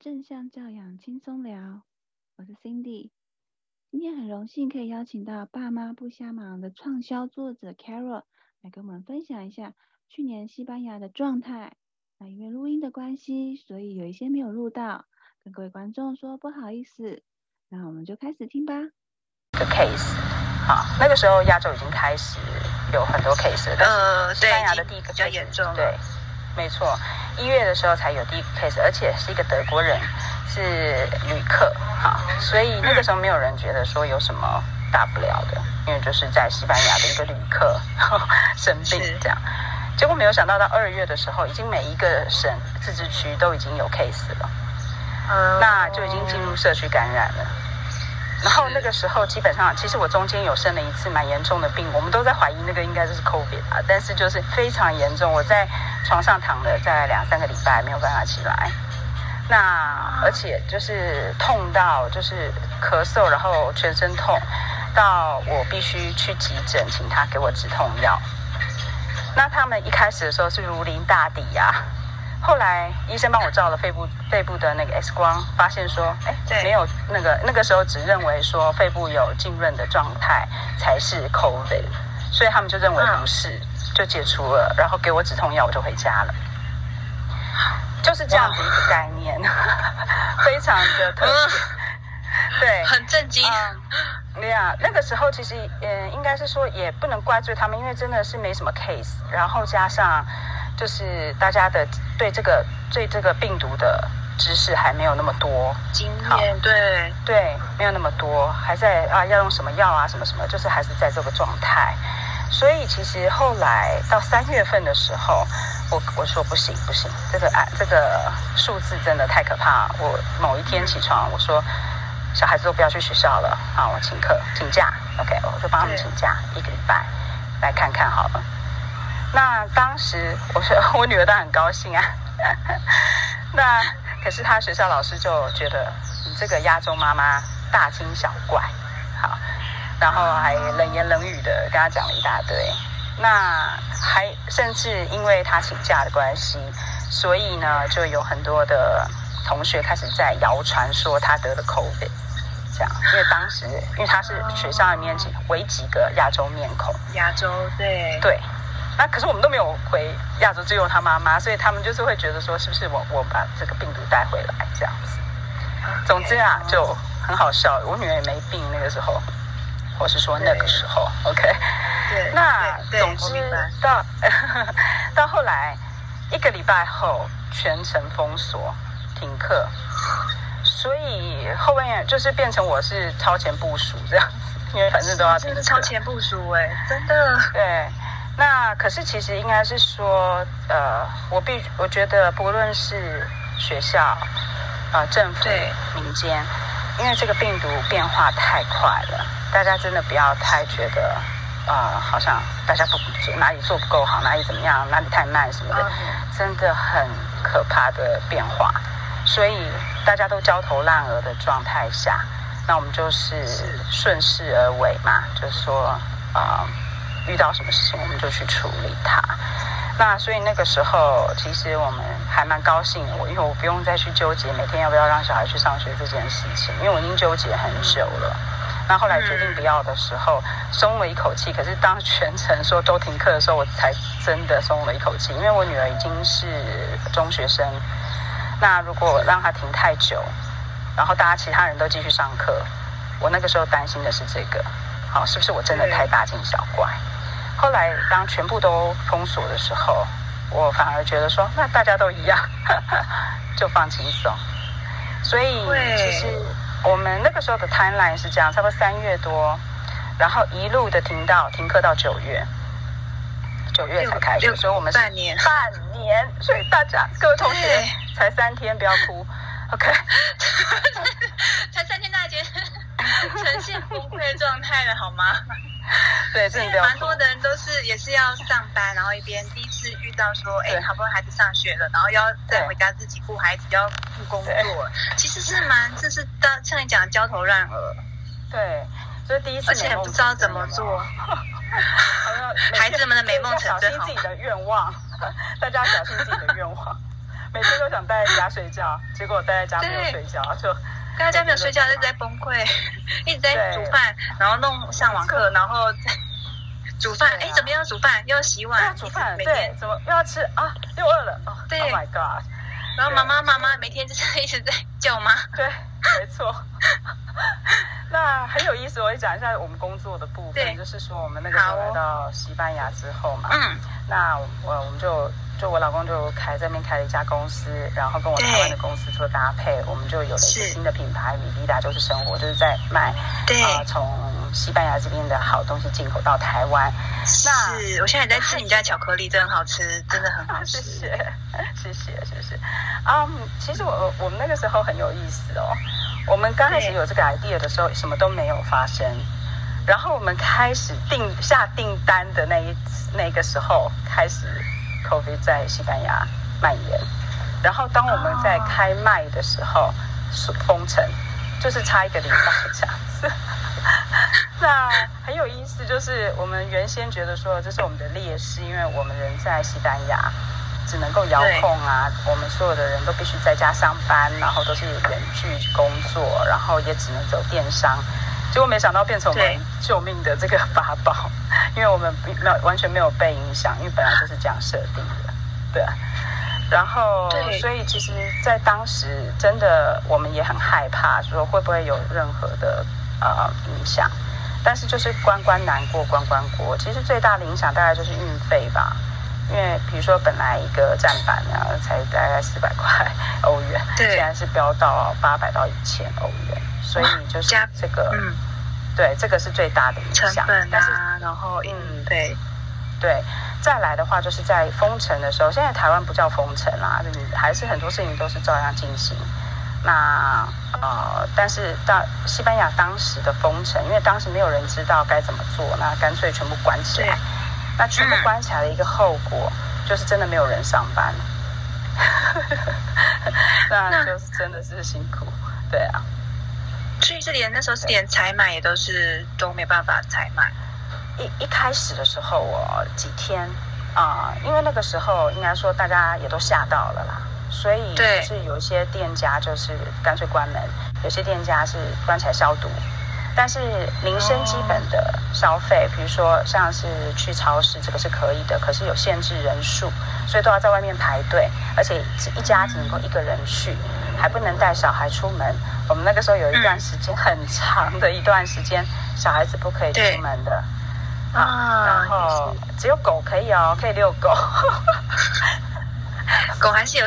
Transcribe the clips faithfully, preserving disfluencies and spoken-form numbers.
正向教养轻松聊，我是 Cindy。 今天很荣幸可以邀请到爸妈不瞎忙的畅销作者 Carol 来跟我们分享一下去年西班牙的状态。那因为录音的关系，所以有一些没有录到，跟各位观众说不好意思。那我们就开始听吧。 The case 好，那个时候亚洲已经开始有很多 case 了，但是西班牙的第一个 case,、呃、对，已经比较严重了。对，没错，一月的时候才有第一个 case， 而且是一个德国人，是旅客哈，所以那个时候没有人觉得说有什么大不了的，因为就是在西班牙的一个旅客呵呵生病这样。结果没有想到到二月的时候，已经每一个省自治区都已经有 case 了，嗯、那就已经进入社区感染了。然后那个时候基本上，其实我中间有生了一次蛮严重的病，我们都在怀疑那个应该就是 COVID 啊，但是就是非常严重，我在床上躺了在两三个礼拜没有办法起来。那而且就是痛到就是咳嗽，然后全身痛，到我必须去急诊，请他给我止痛药。那他们一开始的时候是如临大敌啊，后来医生帮我照了肺部肺部的那个 X 光，发现说，哎，没有那个那个时候只认为说肺部有浸润的状态才是 COVID， 所以他们就认为不是，就解除了，然后给我止痛药，我就回家了。就是这样子一个概念，非常的特别，对，很震惊。对啊，那个时候其实，嗯，应该是说也不能怪罪他们，因为真的是没什么 case， 然后加上。就是大家的对这个对这个病毒的知识还没有那么多经验，对对，没有那么多，还在啊要用什么药啊什么什么，就是还是在这个状态。所以其实后来到三月份的时候，我我说不行不行，这个啊这个数字真的太可怕。我某一天起床，我说小孩子都不要去学校了啊，我请客请假 ，OK， 我就帮他们请假一个礼拜，来看看好了。那当时我说我女儿当然很高兴啊，那可是她学校老师就觉得你这个亚洲妈妈大惊小怪，好，然后还冷言冷语的跟她讲了一大堆。那还甚至因为她请假的关系，所以呢就有很多的同学开始在谣传说她得了 COVID， 这样，因为当时因为她是学校里面唯几个亚洲面孔，亚洲对对。那、啊、可是我们都没有回亚洲，只有他妈妈，所以他们就是会觉得说，是不是我我把这个病毒带回来这样子。总之啊，就很好笑。我女儿也没病那个时候，我是说那个时候 ，OK。对。那总之到到后来一个礼拜后，全程封锁停课，所以后面就是变成我是超前部署这样子，因为反正都要停课。真的超前部署哎、欸，真的。对。那可是其实应该是说，呃，我必我觉得不论是学校、啊、呃、政府、民间，因为这个病毒变化太快了，大家真的不要太觉得，呃，好像大家不哪里做不够好，哪里怎么样，哪里太慢什么的，真的很可怕的变化。所以大家都焦头烂额的状态下，那我们就是顺势而为嘛，就是说，啊、呃。遇到什么事情我们就去处理它。那所以那个时候其实我们还蛮高兴的，我因为我不用再去纠结每天要不要让小孩去上学这件事情，因为我已经纠结很久了。那后来决定不要的时候松了一口气，可是当全程说都停课的时候，我才真的松了一口气，因为我女儿已经是中学生，那如果让她停太久，然后大家其他人都继续上课，我那个时候担心的是这个，好，是不是我真的太大惊小怪。后来当全部都封锁的时候，我反而觉得说那大家都一样，呵呵，就放轻松。所以其实我们那个时候的 timeline 是这样，差不多三月多，然后一路的停到停课到九月，九月才开学，所以我们是半年半年，所以大家各位同学才三天，不要哭 ，OK？ 才三天，大家呈现崩溃的状态了，好吗？对，因为蛮多的人都是也是要上班，然后一边第一次遇到说，哎，好不容易孩子上学了，然后要再回家自己顾孩子，要顾工作，其实是蛮，这是当像你讲的焦头烂额。对，所以第一次，而且还不知道怎么做。孩子们的美梦成真，小心自己的愿望，大家小心自己的愿望。每天都想待在家睡觉，结果待在家没有睡觉，就待在家没有睡觉，一直在崩溃，一直在煮饭，然后弄上网课，然后煮饭，哎、啊，怎么样？煮饭又要洗碗，煮饭对，怎么又要吃啊？又饿了，哦、对 ，Oh my God！ 然后妈妈妈妈每天就是一直在叫我妈，对，没错。那很有意思，我会讲一下我们工作的部分，就是说我们那个时候来到西班牙之后嘛，嗯，那我我们就就我老公就开在那边开了一家公司，然后跟我台湾的公司做搭配，我们就有了一个新的品牌MiVida，就是生活，就是在卖，对，呃、从西班牙这边的好东西进口到台湾。那是我现在在吃你家巧克力，真的很好吃，真的很好吃，谢谢谢谢谢谢。嗯，其实我我们那个时候很有意思哦。我们刚开始有这个 idea 的时候，什么都没有发生。然后我们开始订下订单的那一那个时候，开始 COVID 在西班牙蔓延。然后当我们在开卖的时候，封城，就是差一个礼拜这样子。那很有意思，就是我们原先觉得说这是我们的劣势，因为我们人在西班牙。只能够遥控啊，我们所有的人都必须在家上班，然后都是远距工作，然后也只能走电商。结果没想到变成我们救命的这个法宝，因为我们没有完全没有被影响，因为本来就是这样设定的，对。然后，所以其实，在当时真的我们也很害怕，说会不会有任何的呃影响。但是就是关关难过关关过，其实最大的影响大概就是运费吧。因为比如说本来一个站板啊才大概四百块欧元，对，现在是飙到八百到一千欧元，所以就是这个，嗯，对，这个是最大的影响。成本啊，然后嗯，对，对，再来的话就是在封城的时候，现在台湾不叫封城啦，你还是很多事情都是照样进行。那呃，但是到西班牙当时的封城，因为当时没有人知道该怎么做，那干脆全部关起来。那全部关起来的一个后果，嗯，就是真的没有人上班，那就是真的是辛苦，对啊。所以是连那时候是连采买也都是都没办法采买。一一开始的时候哦，几天啊，呃，因为那个时候应该说大家也都吓到了啦，所以就是有一些店家就是干脆关门，有些店家是关起来消毒。但是民生基本的消费，比如说像是去超市，这个是可以的，可是有限制人数，所以都要在外面排队，而且是一家只能够一个人去，还不能带小孩出门。我们那个时候有一段时间，很长的一段时间，小孩子不可以出门的。啊，然后只有狗可以哦，可以遛狗。狗还是有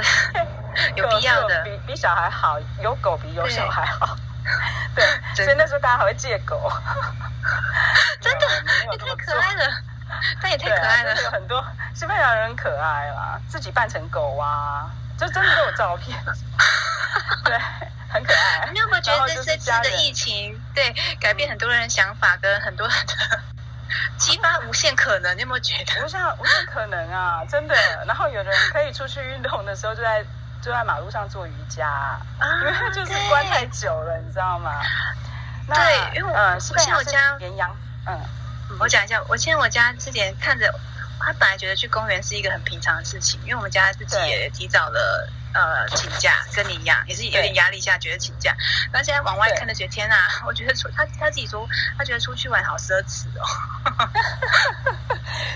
有必要的，比比小孩好，有狗比有小孩好。对，所以那时候大家还会借狗，真的也太可爱了，但也太可爱了。有很多西班牙人很可爱啦，自己扮成狗啊，就真的都有照片，对，很可爱。你有没有觉得这次的疫情对改变很多人的想法，跟很多人的激发无限可能？你有没有觉得？无限无限可能啊，真的。然后有人可以出去运动的时候，就在。就在马路上做瑜伽，啊，因为就是关太久了，你知道吗？那对，因为呃，西班牙是绵羊，嗯，我讲一下，我前我家之前看着，他本来觉得去公园是一个很平常的事情，因为我们家自己也提早了呃请假，跟你一样，也是有点压力下觉得请假，那现在往外看的觉得天啊，我觉得出他他自己说，他觉得出去玩好奢侈哦。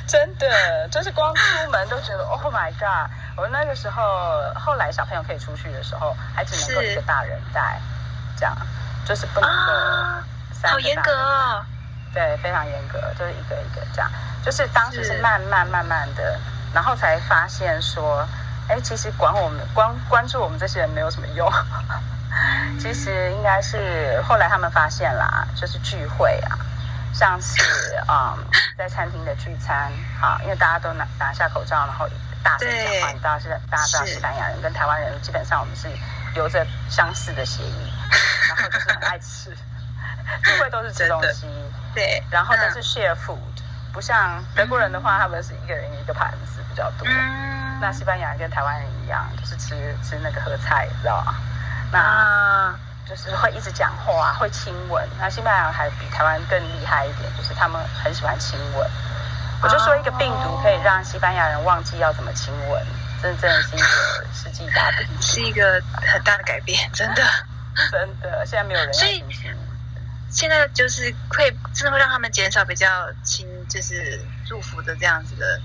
真的，就是光出门都觉得 Oh my God！ 我那个时候，后来小朋友可以出去的时候，还只能够一个大人带，这样就是不能够三个大人，啊。好严格哦！对，非常严格，就是一个一个这样。就是当时是慢慢慢慢的，然后才发现说，哎，其实管我们光关注我们这些人没有什么用。其实应该是后来他们发现啦，就是聚会啊。像是嗯，在餐厅的聚餐，啊，因为大家都拿拿下口罩，然后大声讲话，你知道是大家知道西班牙人跟台湾人基本上我们是留着相似的协议，然后就是很爱吃，聚会都是吃东西，对，然后都是 share food， 不像德国人的话，他们是一个人一个盘子比较多，嗯，那西班牙人跟台湾人一样，就是吃吃那个合菜，你知道吗？那。就是会一直讲话，会亲吻。那西班牙还比台湾更厉害一点，就是他们很喜欢亲吻。我就说一个病毒可以让西班牙人忘记要怎么亲吻，真正是一个世纪大变，是一个很大的改变，真的真的，现在没有人要出去，所以现在就是会真的会让他们减少比较轻，就是祝福的这样子的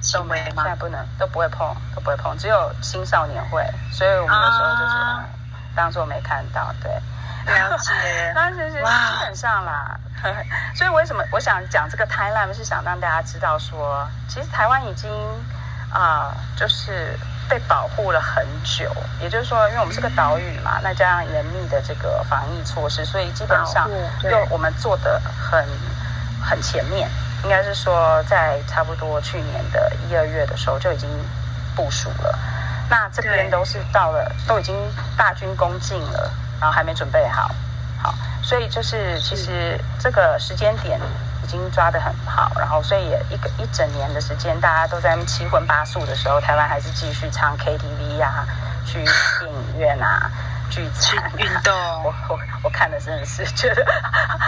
行为吗？现在不能，都不会碰，都不会碰，只有青少年会，所以我们那时候就是、啊嗯、当作没看到，对，了解。但是基本上啦，所以为什么我想讲这个 timeline 是想让大家知道说，其实台湾已经啊、呃，就是被保护了很久，也就是说，因为我们是个岛屿嘛，那加上严密的这个防疫措施，所以基本上又我们做得很很前面，应该是说在差不多去年的一二月的时候就已经部署了。那这边都是到了，都已经大军攻进了，然后还没准备好，好，所以就是其实这个时间点已经抓得很好，然后所以也一个一整年的时间，大家都在七荤八素的时候，台湾还是继续唱 K T V 啊，去电影院啊，聚餐、啊、运动。我我我看的真的是觉得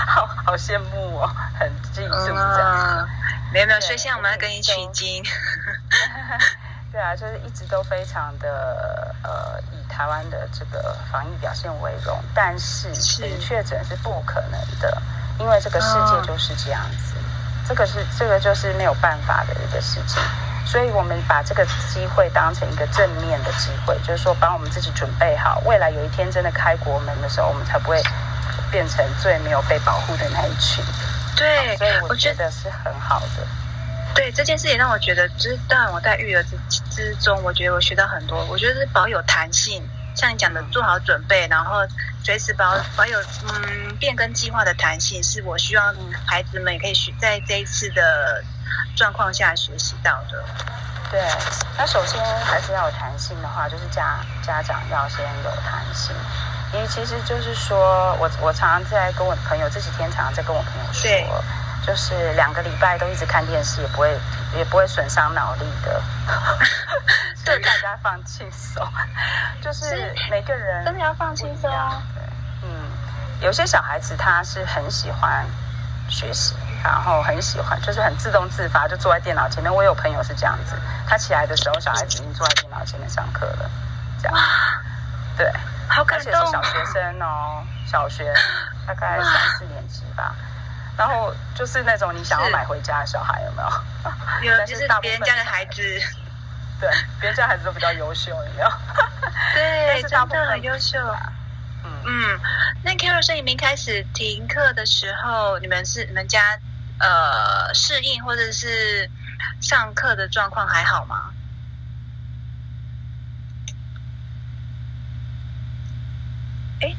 好好羡慕哦，很自己是不是这样子？没有没有，所以现在我们要跟你取经。对啊，就是一直都非常的呃，以台湾的这个防疫表现为荣，但是确诊是不可能的。因为这个世界就是这样子，这个是这个就是没有办法的一个事情，所以我们把这个机会当成一个正面的机会，就是说把我们自己准备好，未来有一天真的开国门的时候，我们才不会变成最没有被保护的那一群。对，所以我觉得是很好的。对，这件事也让我觉得，就是当然我在育儿之之中，我觉得我学到很多。我觉得是保有弹性，像你讲的，做好准备，然后随时保保有嗯变更计划的弹性，是我希望孩子们也可以学在这一次的状况下学习到的。对，那首先还是要有弹性的话，就是家家长要先有弹性，因为其实就是说我我常常在跟我的朋友，这几天常常在跟我朋友说，就是两个礼拜都一直看电视，也不会也不会损伤脑力的。所以大家放轻松，就是每个人真的要放轻松。嗯，有些小孩子他是很喜欢学习，然后很喜欢，就是很自动自发就坐在电脑前面。我有朋友是这样子，他起来的时候，小孩子已经坐在电脑前面上课了，这样。对，好感动。而且是小学生哦，小学大概三四年级吧。然后就是那种你想要买回家的小孩，有没有？有，就是别人家的孩子。对，别人家孩子都比较优秀，有没有？对，真的很优秀。嗯嗯，那 Carol 说你们开始停课的时候，你们是你们家呃适应或者是上课的状况还好吗？哎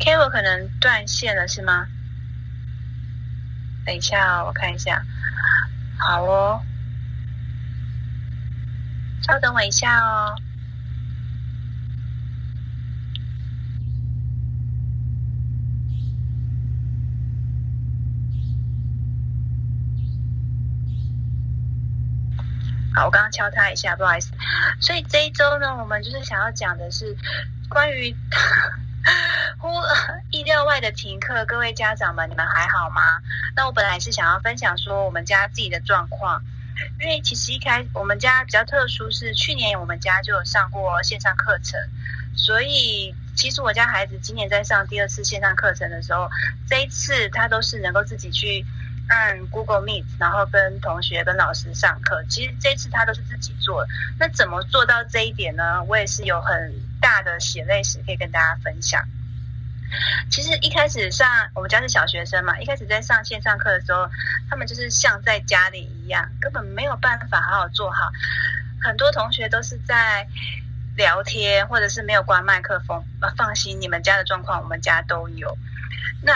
，Carol 可能断线了是吗？等一下、哦，我看一下。好哦。稍等我一下哦。好，我刚刚敲他一下，不好意思。所以这一周呢，我们就是想要讲的是关于乎意料外的停课，各位家长们，你们还好吗？那我本来是想要分享说我们家自己的状况。因为其实一开始我们家比较特殊，是去年我们家就有上过线上课程，所以其实我家孩子今年在上第二次线上课程的时候，这一次他都是能够自己去按 Google Meet， 然后跟同学跟老师上课。其实这一次他都是自己做的，那怎么做到这一点呢？我也是有很大的血泪史可以跟大家分享。其实一开始上我们家是小学生嘛，一开始在上线上课的时候，他们就是像在家里一样，根本没有办法好好做好。很多同学都是在聊天，或者是没有关麦克风。啊、放心，你们家的状况我们家都有。那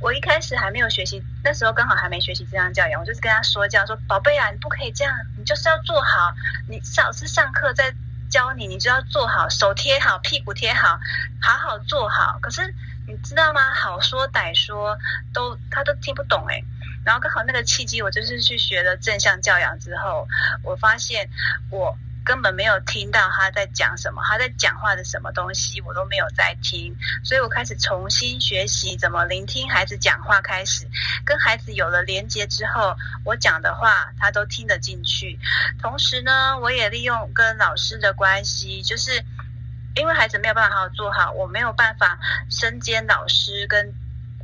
我一开始还没有学习，那时候刚好还没学习这样教养，我就是跟他说教说，宝贝啊，你不可以这样，你就是要做好，你老师上课在教你，你就要做好，手贴好，屁股贴好，好好做好。可是你知道吗？好说歹说都他都听不懂哎、欸。然后刚好那个契机，我就是去学了正向教养之后，我发现我根本没有听到他在讲什么，他在讲话的什么东西我都没有在听，所以我开始重新学习怎么聆听孩子讲话，开始跟孩子有了连接之后，我讲的话他都听得进去。同时呢，我也利用跟老师的关系，就是因为孩子没有办法好好做好，我没有办法身兼老师跟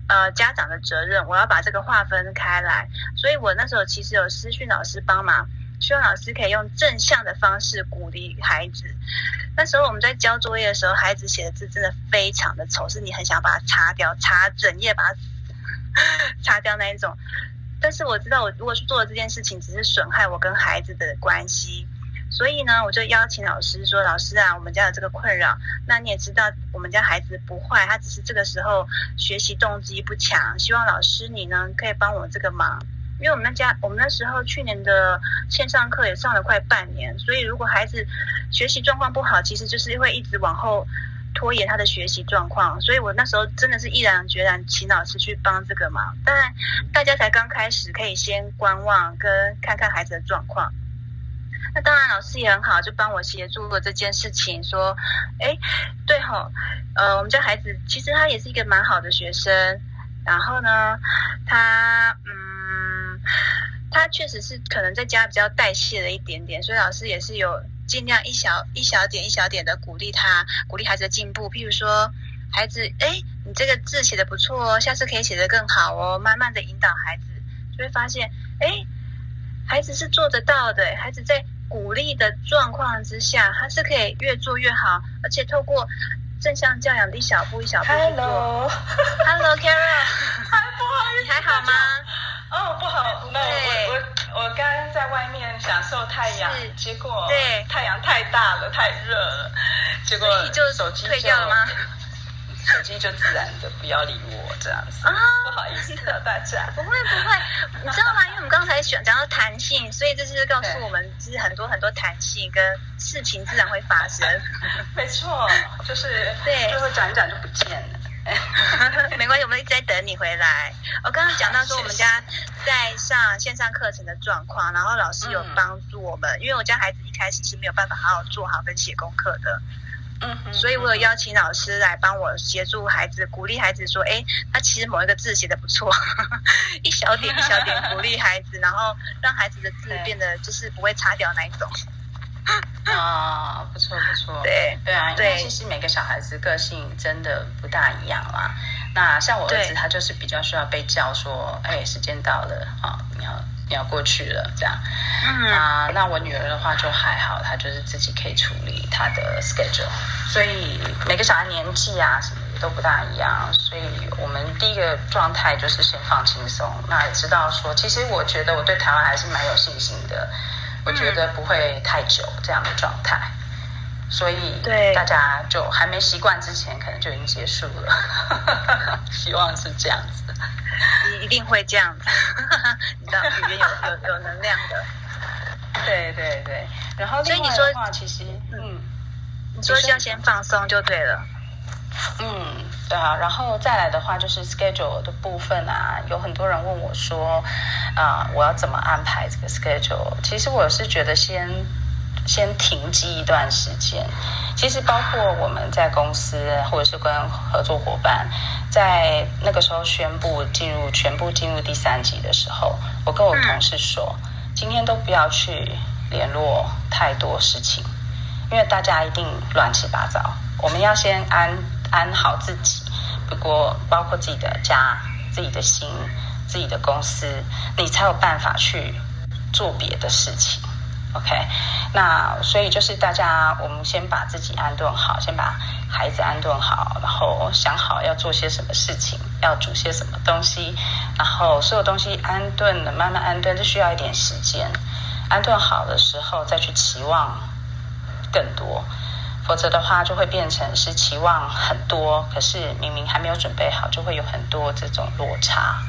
呃，家长的责任，我要把这个划分开来。所以我那时候其实有私讯老师帮忙，希望老师可以用正向的方式鼓励孩子。那时候我们在交作业的时候，孩子写的字真的非常的丑，是你很想把它擦掉，擦整页把它擦掉那一种。但是我知道，我如果去做这件事情，只是损害我跟孩子的关系。所以呢，我就邀请老师说，老师啊，我们家有这个困扰，那你也知道我们家孩子不坏，他只是这个时候学习动机不强，希望老师你呢可以帮我这个忙。因为我们家我们那时候去年的线上课也上了快半年，所以如果孩子学习状况不好，其实就是会一直往后拖延他的学习状况。所以我那时候真的是毅然决然请老师去帮这个忙。当然大家才刚开始，可以先观望跟看看孩子的状况。那当然老师也很好，就帮我协助了这件事情，说哎，对吼，呃，我们家孩子其实他也是一个蛮好的学生，然后呢他嗯，他确实是可能在家比较代谢了一点点，所以老师也是有尽量一小一小点一小点的鼓励他，鼓励孩子的进步。譬如说孩子哎，你这个字写得不错哦，下次可以写得更好哦，慢慢的引导孩子，就会发现哎，孩子是做得到的，孩子在鼓励的状况之下，他是可以越做越好，而且透过正向教养的一小步一小步去做。Hello，Hello，Carol， Hello, 不好意思，你还好吗？哦，不好，那我我我刚刚在外面享受太阳，结果对太阳太大了，太热了，结果手机就退掉了吗？手机就自然的不要理我这样子、啊、不好意思了大家。不会不会，你知道吗？因为我们刚才讲到弹性，所以这是告诉我们就是很多很多弹性跟事情自然会发生。没错，就是对，就会讲一讲就不见了。没关系，我们一直在等你回来。我刚刚讲到说我们家在上线上课程的状况，然后老师有帮助我们、嗯、因为我家孩子一开始是没有办法好好做好跟写功课的。嗯，所以我有邀请老师来帮我协助孩子，鼓励孩子说哎，他其实某一个字写得不错，一小点一小点鼓励孩子，然后让孩子的字变得就是不会擦掉那一种。哦，不错不错。对对啊，因为其实每个小孩子个性真的不大一样啦。那像我儿子他就是比较需要被叫说哎，时间到了、哦、你要你要过去了这样。嗯啊，那我女儿的话就还好，她就是自己可以处理她的 schedule。 所以每个小孩年纪啊什么的都不大一样，所以我们第一个状态就是先放轻松。那也知道说其实我觉得我对台湾还是蛮有信心的，我觉得不会太久这样的状态，所以大家就还没习惯之前可能就已经结束了。希望是这样子，你一定会这样子。你知道语言有有有能量的。对对对。然后另外的话其实嗯，你说要先放松就对了。嗯，对啊。然后再来的话就是 schedule 的部分啊，有很多人问我说啊、呃，我要怎么安排这个 schedule。 其实我是觉得先先停机一段时间，其实包括我们在公司或者是跟合作伙伴，在那个时候宣布进入全部进入第三级的时候，我跟我同事说，今天都不要去联络太多事情，因为大家一定乱七八糟。我们要先安安好自己，不过包括自己的家、自己的心、自己的公司，你才有办法去做别的事情。OK， 那所以就是大家，我们先把自己安顿好，先把孩子安顿好，然后想好要做些什么事情，要煮些什么东西，然后所有东西安顿了，慢慢安顿，这需要一点时间。安顿好的时候再去期望更多，否则的话就会变成是期望很多，可是明明还没有准备好，就会有很多这种落差。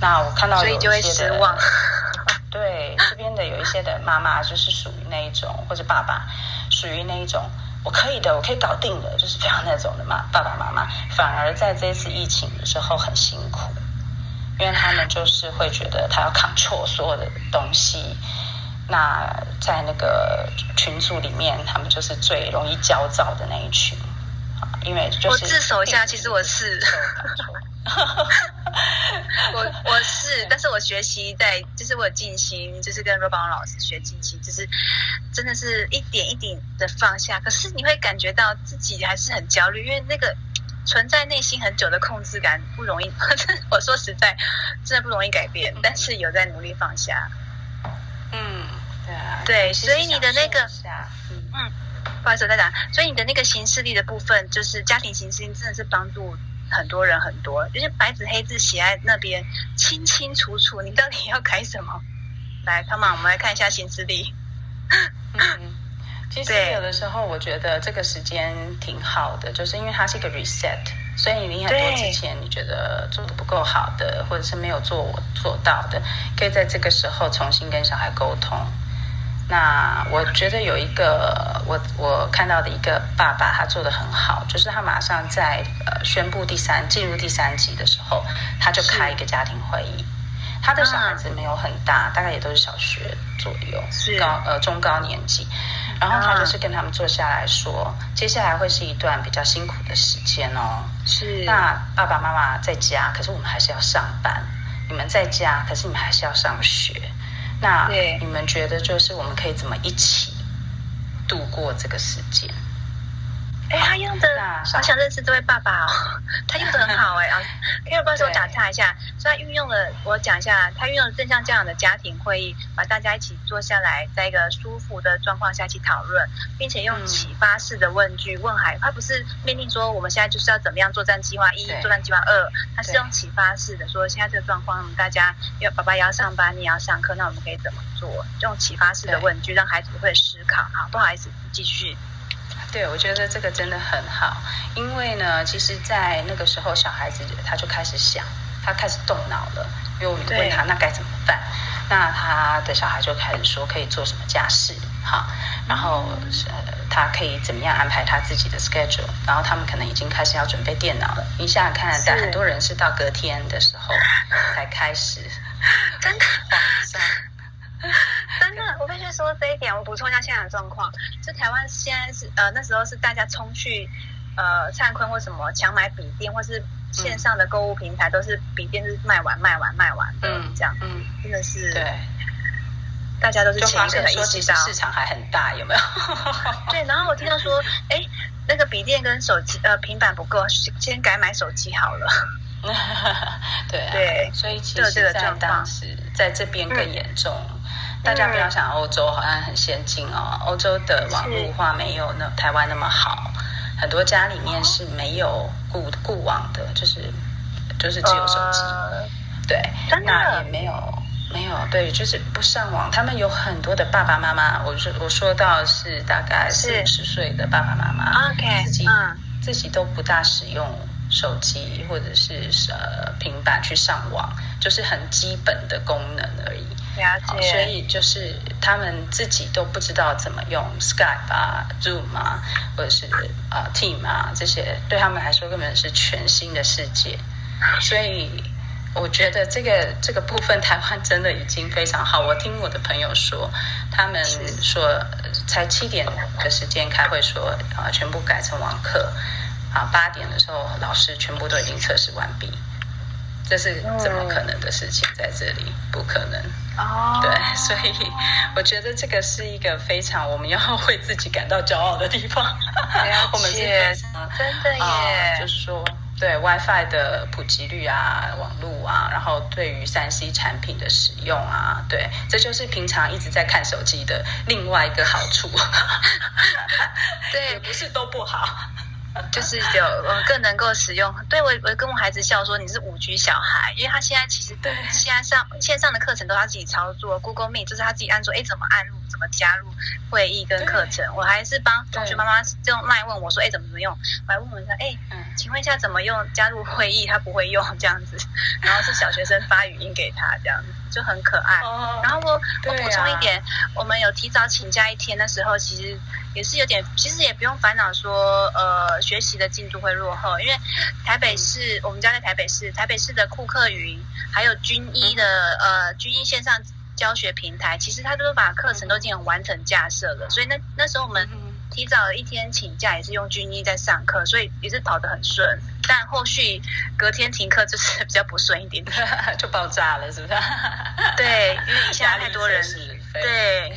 那我看到有一些的，所以就会失望。对，这边的有一些的妈妈就是属于那一种，或者爸爸属于那一种，我可以的，我可以搞定的，就是非常那种的嘛。爸爸妈妈反而在这次疫情的时候很辛苦，因为他们就是会觉得他要 control 所有的东西，那在那个群组里面，他们就是最容易焦躁的那一群，因为就是我自首一下，其实我是，我我是，但是我学习在，就是我静心，就是跟罗宝老师学静心，就是真的是一点一点的放下。可是你会感觉到自己还是很焦虑，因为那个存在内心很久的控制感不容易。我说实在，真的不容易改变，但是有在努力放下。嗯，对啊，对，所以你的那个，嗯嗯，不好意思，我在打。所以你的那个行事力的部分，就是家庭行事力，真的是帮助很多人很多。就是白纸黑字写在那边，清清楚楚，你到底要改什么？来，他们我们来看一下行事力。嗯，其实有的时候我觉得这个时间挺好的，就是因为它是一个 reset， 所以你很多之前你觉得做的不够好的，或者是没有做我做到的，可以在这个时候重新跟小孩沟通。那我觉得有一个我我看到的一个爸爸，他做的很好，就是他马上在呃宣布第三进入第三级的时候，他就开一个家庭会议。他的小孩子没有很大，啊、大概也都是小学左右，高呃中高年级。然后他就是跟他们坐下来说，啊、接下来会是一段比较辛苦的时间哦。是。那爸爸妈妈在家，可是我们还是要上班；你们在家，可是你们还是要上学。那你们觉得就是我们可以怎么一起度过这个时间？哎，他用的好想认识这位爸爸哦，他用的很好哎、欸、啊！可以不好意思，我打岔一下，所以他运用了，我讲一下，他运用了正向教养的家庭会议，把大家一起坐下来，在一个舒服的状况下去讨论，并且用启发式的问句、嗯、问孩子，他不是命令说我们现在就是要怎么样作战计划一、作战计划二，他是用启发式的说现在这个状况，大家因为爸爸也要上班，你也要上课，那我们可以怎么做？用启发式的问句让孩子会思考。好，不好意思，继续。对，我觉得这个真的很好，因为呢，其实在那个时候，小孩子他就开始想，他开始动脑了。因为我们问他那该怎么办，那他的小孩就开始说可以做什么家事，哈，然后、呃、他可以怎么样安排他自己的 schedule， 然后他们可能已经开始要准备电脑了。你想想看，但很多人是到隔天的时候才开始，真的慌张。真的，我必须说这一点。我补充一下现在的状况，就台湾现在是呃那时候是大家冲去呃灿坤或什么强买笔电，或是线上的购物平台，都是笔电是卖完卖完卖完的、嗯、这样，嗯，真的是对，大家都是前一个人意识到市场还很大，有没有？对，然后我听到说，哎、欸，那个笔电跟手机呃平板不够，先改买手机好了。对、啊、对，所以其实在当时在这边更严重。嗯，大家不要想欧洲好像很先进哦，欧洲的网络化没有那台湾那么好，很多家里面是没有固固网的，就是就是只有手机，呃、对，那也没有没有对，就是不上网。他们有很多的爸爸妈妈，我说我说到是大概四十岁的爸爸妈妈， okay, 自己、嗯、自己都不大使用手机或者是呃平板去上网，就是很基本的功能而已。了解，所以就是他们自己都不知道怎么用 Skype 啊、Zoom 啊，或者是啊、呃、Team 啊，这些对他们来说根本是全新的世界。所以我觉得这个这个部分台湾真的已经非常好。我听我的朋友说，他们说才七点的时间开会说啊、呃，全部改成网课。啊，八点的时候，老师全部都已经测试完毕，这是怎么可能的事情？在这里不可能。哦，对，所以我觉得这个是一个非常我们要为自己感到骄傲的地方。我们是非常真的耶、呃，就是说，对 WiFi 的普及率啊，网络啊，然后对于三 C 产品的使用啊，对，这就是平常一直在看手机的另外一个好处。对，也不是都不好。就是有我更能够使用，对我我跟我孩子笑说你是五 G 小孩，因为他现在其实对现在上线上的课程都他自己操作 ，Google Meet 就是他自己按说哎怎么按入怎么加入会议跟课程，我还是帮同学妈妈用 LINE 问我说哎怎么怎么用，我还问我说哎请问一下怎么用加入会议，他不会用这样子，然后是小学生发语音给他这样子就很可爱。哦、然后我、啊、我补充一点，我们有提早请假一天的时候，其实也是有点，其实也不用烦恼说呃。学习的进度会落后，因为台北市，我们家在台北市，台北市的库克云，还有军医的呃军医线上教学平台，其实他都把课程都已经很完整架设了，所以那那时候我们提早了一天请假，也是用军医在上课，所以也是跑得很顺。但后续隔天停课就是比较不顺一点点，就爆炸了，是不是？对，因为一下太多人，对。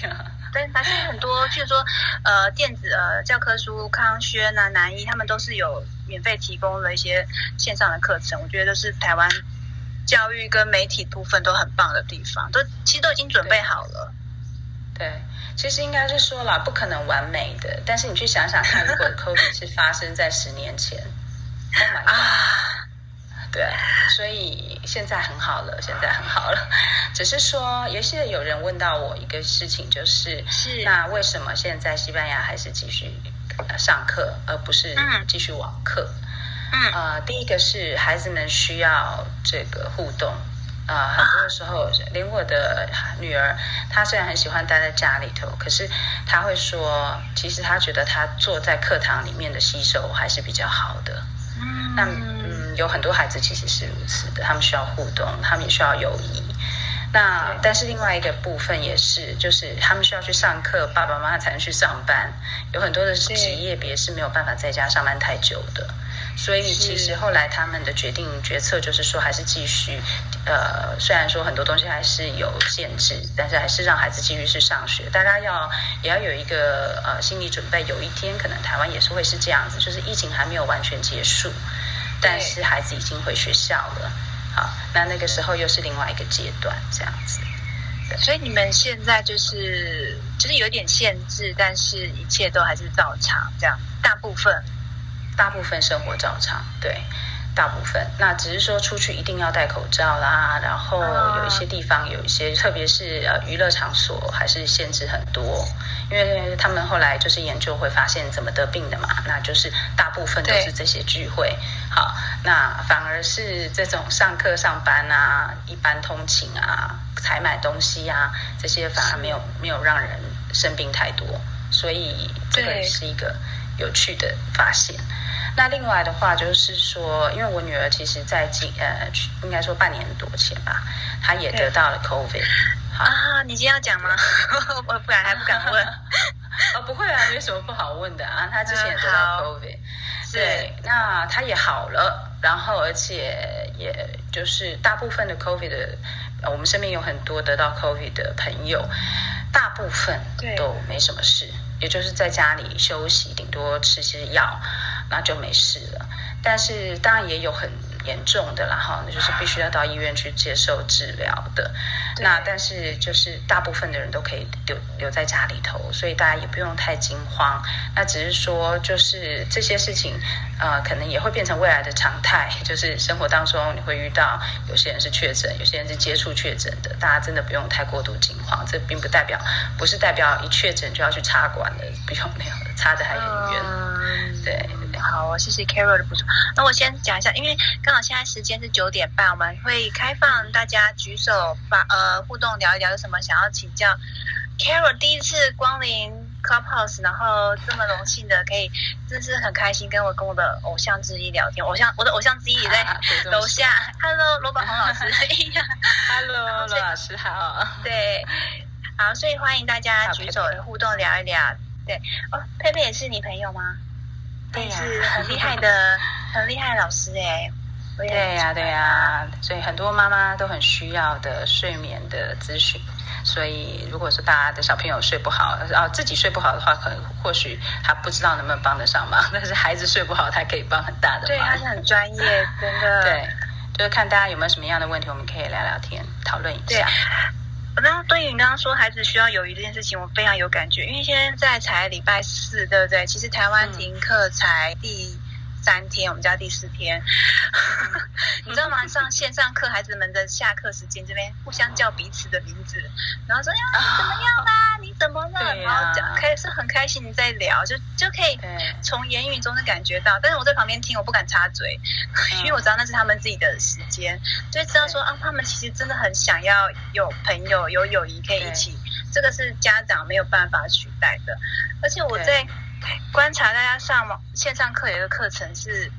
但还是很多，譬如说，呃，电子呃教科书、康轩啊、南一，他们都是有免费提供了一些线上的课程。我觉得是台湾教育跟媒体部分都很棒的地方，都其实都已经准备好了。对，对其实应该是说啦，不可能完美的，但是你去想想看，如果 COVID 是发生在十年前， oh my god 啊，对，所以现在很好了，现在很好了。只是说，也是有人问到我一个事情，就是是那为什么现在西班牙还是继续上课，而不是继续网课？嗯，呃，第一个是孩子们需要这个互动，呃，很多时候连我的女儿，她虽然很喜欢待在家里头，可是她会说，其实她觉得她坐在课堂里面的吸收还是比较好的。嗯，那嗯，有很多孩子其实是如此的，他们需要互动，他们也需要友谊。那但是另外一个部分也是，就是他们需要去上课，爸爸妈妈才能去上班。有很多的职业别是没有办法在家上班太久的，所以其实后来他们的决定决策就是说，还是继续，呃，虽然说很多东西还是有限制，但是还是让孩子继续去上学。大家要也要有一个呃心理准备，有一天可能台湾也是会是这样子，就是疫情还没有完全结束，但是孩子已经回学校了。好，那那个时候又是另外一个阶段，这样子。所以你们现在就是就是有点限制，但是一切都还是照常，这样大部分大部分生活照常，对，大部分。那只是说出去一定要戴口罩啦，然后有一些地方有一些，特别是呃娱乐场所还是限制很多，因为他们后来就是研究会发现怎么得病的嘛，那就是大部分都是这些聚会。好，那反而是这种上课上班啊，一般通勤啊，采买东西啊，这些反而没有没有让人生病太多，所以这个是一个有趣的发现。那另外的话就是说，因为我女儿其实在近呃应该说半年多前吧，她也得到了 COVID。啊，你今天要讲吗？我不敢，还不敢问。哦，不会啊，没什么不好问的啊。她之前也得到 COVID，、嗯、对，那她也好了，然后而且也就是大部分的 COVID 的，我们身边有很多得到 COVID 的朋友，大部分都没什么事。也就是在家里休息，顶多吃些药，那就没事了。但是当然也有很严重的啦，哈，那就是必须要到医院去接受治疗的。那但是就是大部分的人都可以留留在家里头，所以大家也不用太惊慌。那只是说，就是这些事情，呃，可能也会变成未来的常态。就是生活当中你会遇到有些人是确诊，有些人是接触确诊的，大家真的不用太过度惊慌。这并不代表，不是代表一确诊就要去插管的，不用没有，插的还很远。嗯、对。好，谢谢 Carol 的补充。那我先讲一下，因为刚好现在时间是九点半，我们会开放大家举手把呃互动聊一聊，有什么想要请教 Carol。 第一次光临 Clubhouse， 然后这么荣幸的可以，真是很开心，跟我跟我的偶像之一聊天，偶像我的偶像之一也在楼下。啊、Hello， 罗宝鴻老师一样。Hello， 罗老师好。对，好，所以欢迎大家举手互动聊一聊。对，哦，佩佩也是你朋友吗？对呀、啊，是很厉害的，很厉害的老师哎、欸。对呀、啊，对呀、啊，所以很多妈妈都很需要的睡眠的咨询。所以如果是大家的小朋友睡不好，哦，自己睡不好的话，可能或许他不知道能不能帮得上忙，但是孩子睡不好，他可以帮很大的忙。对，他是很专业，真的。对，就是看大家有没有什么样的问题，我们可以聊聊天，讨论一下。我刚刚对于你刚刚说孩子需要友谊这件事情，我非常有感觉，因为现在才礼拜四，对不对？其实台湾停课才第三天，嗯、我们家第四天，你知道吗？上线上课，孩子们的下课时间这边互相叫彼此的名字，然后说呀、啊、怎么样啦？你怎么了？啊、然后讲开是很开心在聊，就就可以从言语中的感觉到。但是我在旁边听，我不敢插嘴，因为我知道那是他们自己的时间，就知道说啊，他们其实真的很想要有朋友、有友谊可以一起，这个是家长没有办法取代的。而且我在观察大家上网线上课有一个课程是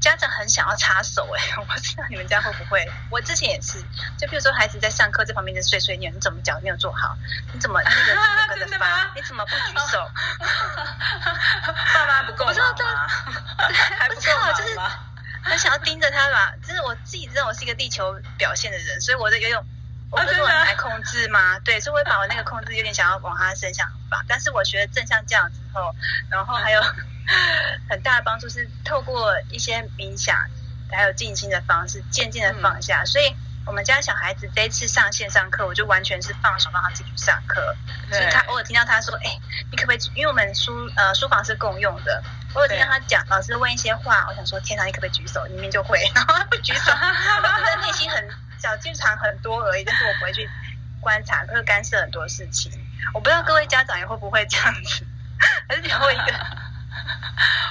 家长很想要插手、欸、我不知道你们家会不会，我之前也是，就比如说孩子在上课这方面的碎碎念，你怎么讲没有做好，你怎么那个那个跟着发，你怎么不举手，爸妈不够好吗？还不够好吗？很想要盯着他吧，就是我自己知道我是一个力求表现的人，所以我的有一种我不是我来控制吗、啊、对，所以我会把我那个控制有点想要往他身上放，但是我觉得正像这样之后，然后还有很大的帮助是透过一些冥想还有静心的方式渐渐的放下、嗯、所以我们家小孩子这一次上线上课，我就完全是放手让他自己去上课，所以他偶尔听到他说哎、欸，你可不可以，因为我们书呃书房是共用的，我有听到他讲老师问一些话，我想说天哪，你可不可以举手，里面就会，然后他不举手，我在内心很小剧场很多而已，但是我不会去观察会干涉很多事情，我不知道各位家长也会不会这样子，还是你会一个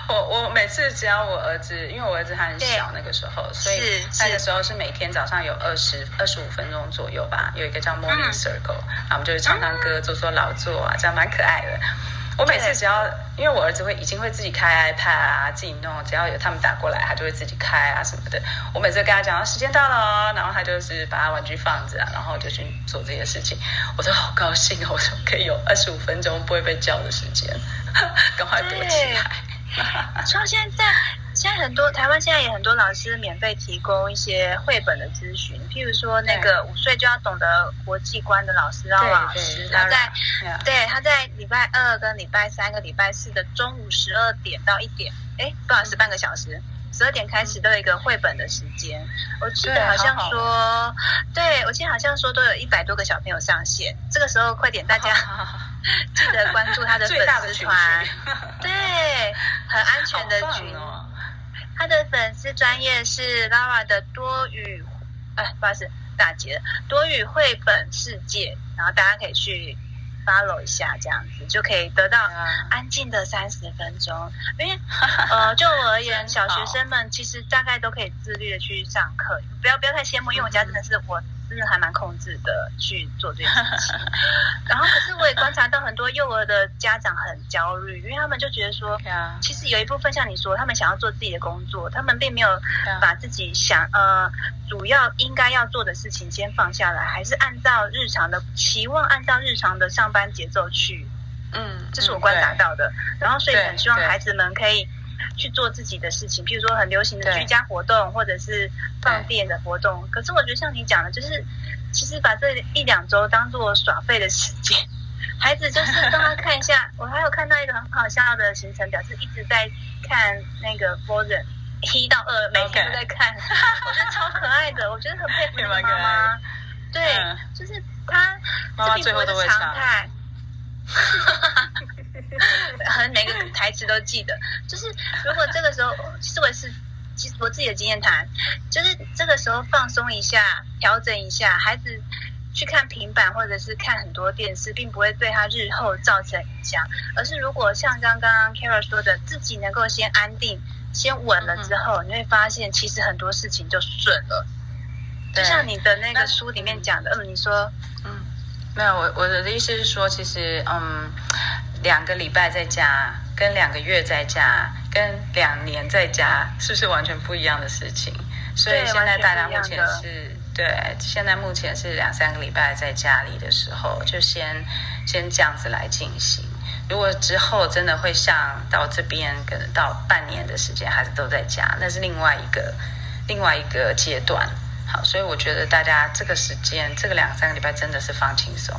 我我每次只要我儿子，因为我儿子他很小那个时候，所以那个时候是每天早上有二十二十五分钟左右吧，有一个叫 morning circle、嗯、然后我们就唱唱歌、嗯、做做劳作啊，这样蛮可爱的。我每次只要因为我儿子会已经会自己开 iPad 啊，自己弄，只要有他们打过来他就会自己开啊什么的，我每次跟他讲、啊、时间到了、哦、然后他就是把他玩具放着、啊、然后就去做这些事情，我都好高兴哦，我说可以有二十五分钟不会被叫的时间，赶快躲起来。所以现在现在很多台湾现在也很多老师免费提供一些绘本的咨询，譬如说那个五岁就要懂得国际观的老师啊，老师他在对他在礼拜二跟礼拜三跟礼拜四的中午十二点到一点，哎，不好意思，半个小时。十二点开始都有一个绘本的时间，我记得好像说，对，我记得好像说都有一百多个小朋友上线，这个时候快点大家记得关注他的粉丝团，对，很安全的群，他的粉丝专页是 Lara 的多语，哎，不好意思，打结了，多语绘本世界，然后大家可以去follow 一下，这样子就可以得到安静的三十分钟。因为呃，就我而言，小学生们其实大概都可以自律的去上课，不要不要太羡慕，因为我家真的是我真的还蛮控制的去做这件事情。然后，可是我也观察到很多幼儿的家长很焦虑，因为他们就觉得说，其实有一部分像你说，他们想要做自己的工作，他们并没有把自己想呃主要应该要做的事情先放下来，还是按照日常的期望，按照日常的上班节奏去，嗯，这是我观察到的。嗯、然后，所以很希望孩子们可以去做自己的事情，譬如说很流行的居家活动或者是放电的活动，可是我觉得像你讲的，就是其实把这一两周当做耍废的时间，孩子就是让他看一下我还有看到一个很好笑的行程表，是一直在看那个 Frozen 一到二，每天都在看、okay. 我觉得超可爱的，我觉得很佩服妈妈，对、嗯、就是他这并不是常态，每个台词都记得，就是如果这个时候，其实我是其实我自己的经验谈，就是这个时候放松一下，调整一下，孩子去看平板或者是看很多电视，并不会对他日后造成影响，而是如果像刚刚 Kara 说的，自己能够先安定，先稳了之后，嗯嗯，你会发现其实很多事情就顺了。就像你的那个书里面讲的，嗯，你说，嗯，没有，我我的意思是说，其实，嗯。两个礼拜在家跟两个月在家跟两年在家是不是完全不一样的事情？所以现在大家目前是对现在目前是两三个礼拜在家里的时候，就先先这样子来进行，如果之后真的会像到这边可能到半年的时间还是都在家，那是另外一个另外一个阶段。好，所以我觉得大家这个时间这个两三个礼拜真的是放轻松，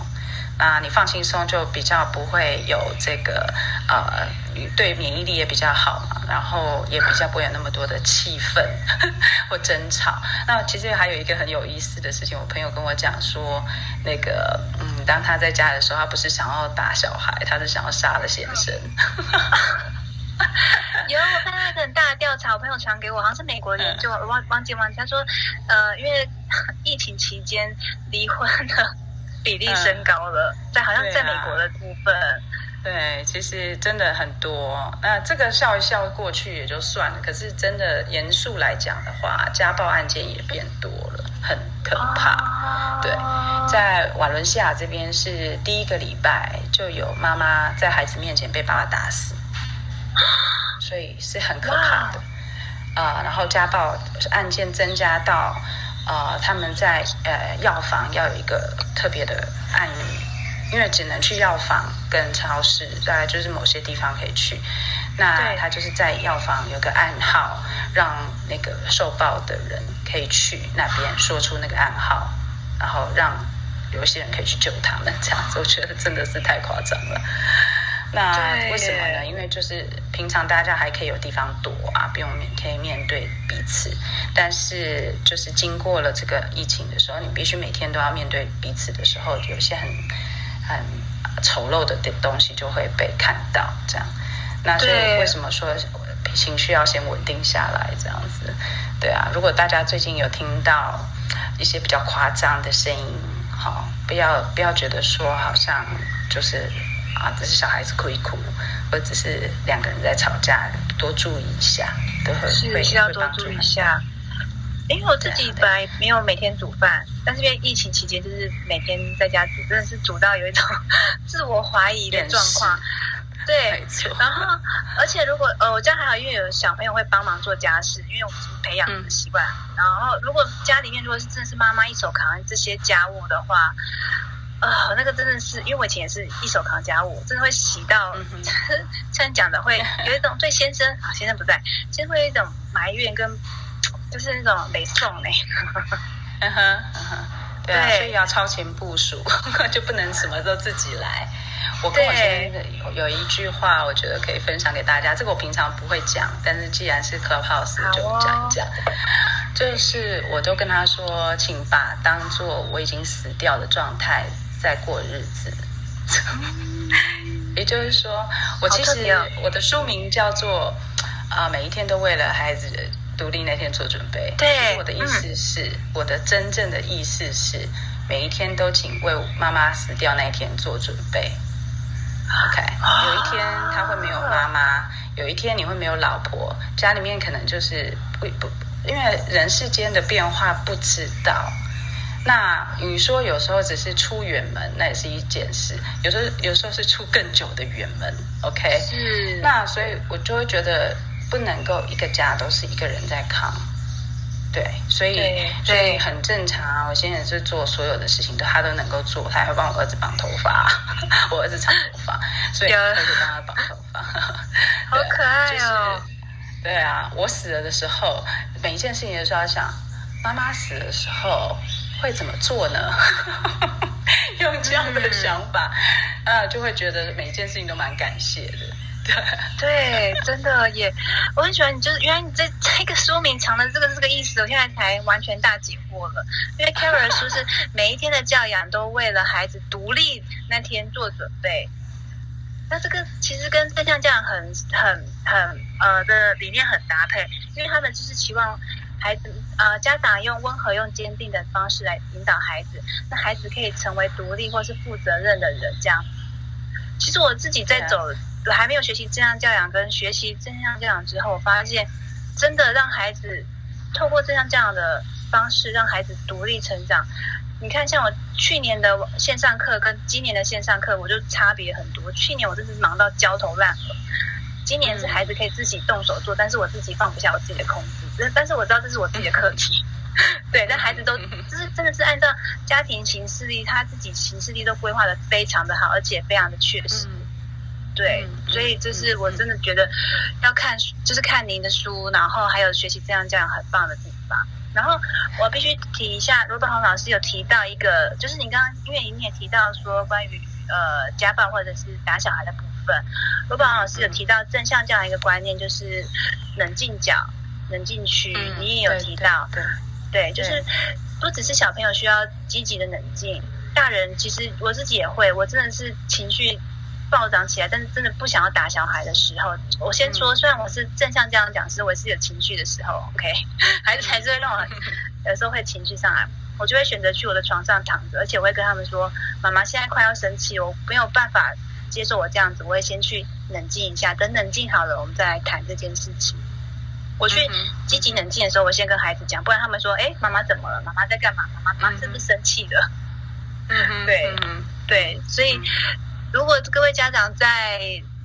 那你放轻松就比较不会有这个呃，对免疫力也比较好嘛，然后也比较不会有那么多的气氛或争吵。那其实还有一个很有意思的事情，我朋友跟我讲说，那个嗯，当他在家的时候，他不是想要打小孩，他是想要杀了先生。有，我看到一个很大的调查，我朋友传给我，好像是美国研究，我忘忘记忘记，他说呃，因为疫情期间离婚了比例升高了，在、嗯、好像在美国的部分、啊、对，其实真的很多。那这个笑一笑过去也就算了，可是真的严肃来讲的话，家暴案件也变多了，很可怕、哦、对，在瓦伦西亚这边是第一个礼拜就有妈妈在孩子面前被爸爸打死，所以是很可怕的。呃、然后家暴案件增加到呃他们在呃药房要有一个特别的按钮。因为只能去药房跟超市，大概就是某些地方可以去。那他就是在药房有个暗号，让那个受暴的人可以去那边说出那个暗号，然后让有些人可以去救他们。这样子，我觉得真的是太夸张了。那为什么呢？因为就是平常大家还可以有地方躲啊，不用面可以面对彼此。但是就是经过了这个疫情的时候，你必须每天都要面对彼此的时候，有些很。很丑陋的东西就会被看到，这样。那所以为什么说情绪要先稳定下来，这样子？对啊，如果大家最近有听到一些比较夸张的声音，好，不要不要觉得说好像就是啊，只是小孩子哭一哭，或者只是两个人在吵架，多注意一下，都会会会帮助一下。因为我自己本来没有每天煮饭，但是因为疫情期间就是每天在家煮，真的是煮到有一种自我怀疑的状况。对，然后而且如果呃我家还好，因为有小朋友会帮忙做家事，因为我们培养的习惯、嗯。然后如果家里面如果是真的是妈妈一手扛这些家务的话，呃那个真的是，因为我以前也是一手扛家务，真的会洗到，嗯、像你讲的会有一种对先生啊先生不在，先会有一种埋怨跟。就是那种北宋呢，嗯哼嗯哼，对啊，所以要超前部署，就不能什么都自己来。我跟我先生有一句话，我觉得可以分享给大家，这个我平常不会讲，但是既然是 Clubhouse 就讲一讲、哦。就是我都跟他说，请把当作我已经死掉的状态在过日子。也就是说，我其实我的书名叫做啊、呃，每一天都为了孩子。独立那天做准备。对，我的意思是、嗯，我的真正的意思是，每一天都请为妈妈死掉那一天做准备。OK，、啊、有一天她会没有妈妈，有一天你会没有老婆，家里面可能就是不不，因为人世间的变化不知道。那你说有时候只是出远门，那也是一件事；有时候有时候是出更久的远门。OK， 是。那所以我就会觉得。不能够一个家都是一个人在扛，对，所以所以很正常啊。我现在是做所有的事情，他都能够做，他还会帮我儿子绑头发，我儿子长头发，所以我就帮他绑头发，好可爱哦、就是。对啊，我死了的时候，每一件事情都是要想，妈妈死的时候会怎么做呢？用这样的想法，嗯、啊，就会觉得每一件事情都蛮感谢的。对，真的也，我很喜欢你，就是原来你这这个书名藏的这个这个意思，我现在才完全大解惑了。因为 Carol 的书是每一天的教养都为了孩子独立那天做准备，那这个其实跟正向教养很很很呃的理念很搭配，因为他们就是期望孩子呃家长用温和用坚定的方式来引导孩子，那孩子可以成为独立或是负责任的人。这样，其实我自己在走。我还没有学习正向教养跟学习正向教养之后，我发现真的让孩子透过正向教养的方式让孩子独立成长。你看像我去年的线上课跟今年的线上课我就差别很多，去年我真是忙到焦头烂额，今年是孩子可以自己动手做，但是我自己放不下我自己的控制，但是我知道这是我自己的课题。对，但孩子都就是真的是按照家庭行事历，他自己行事历都规划得非常的好，而且非常的确实。对，所以就是我真的觉得要看，就是看您的书，然后还有学习这样这样很棒的地方。然后我必须提一下，罗伯鸿老师有提到一个，就是您刚刚因为您也提到说关于呃家暴或者是打小孩的部分，罗伯鸿老师有提到正向这样一个观念，就是冷静角、冷静区，你也有提到，嗯、对, 对, 对, 对, 对，就是不只是小朋友需要积极的冷静，大人其实我自己也会，我真的是情绪。暴涨起来，但是真的不想要打小孩的时候，我先说，虽然我是正向这样讲，是我是有情绪的时候 ，OK， 还是还是会让我有时候会情绪上来，我就会选择去我的床上躺着，而且我会跟他们说，妈妈现在快要生气，我没有办法接受我这样子，我会先去冷静一下，等冷静好了，我们再来谈这件事情。我去积极冷静的时候，我先跟孩子讲，不然他们说，哎，妈妈怎么了？妈妈在干嘛？妈妈妈妈是不是生气了？嗯，对对，所以。如果各位家长在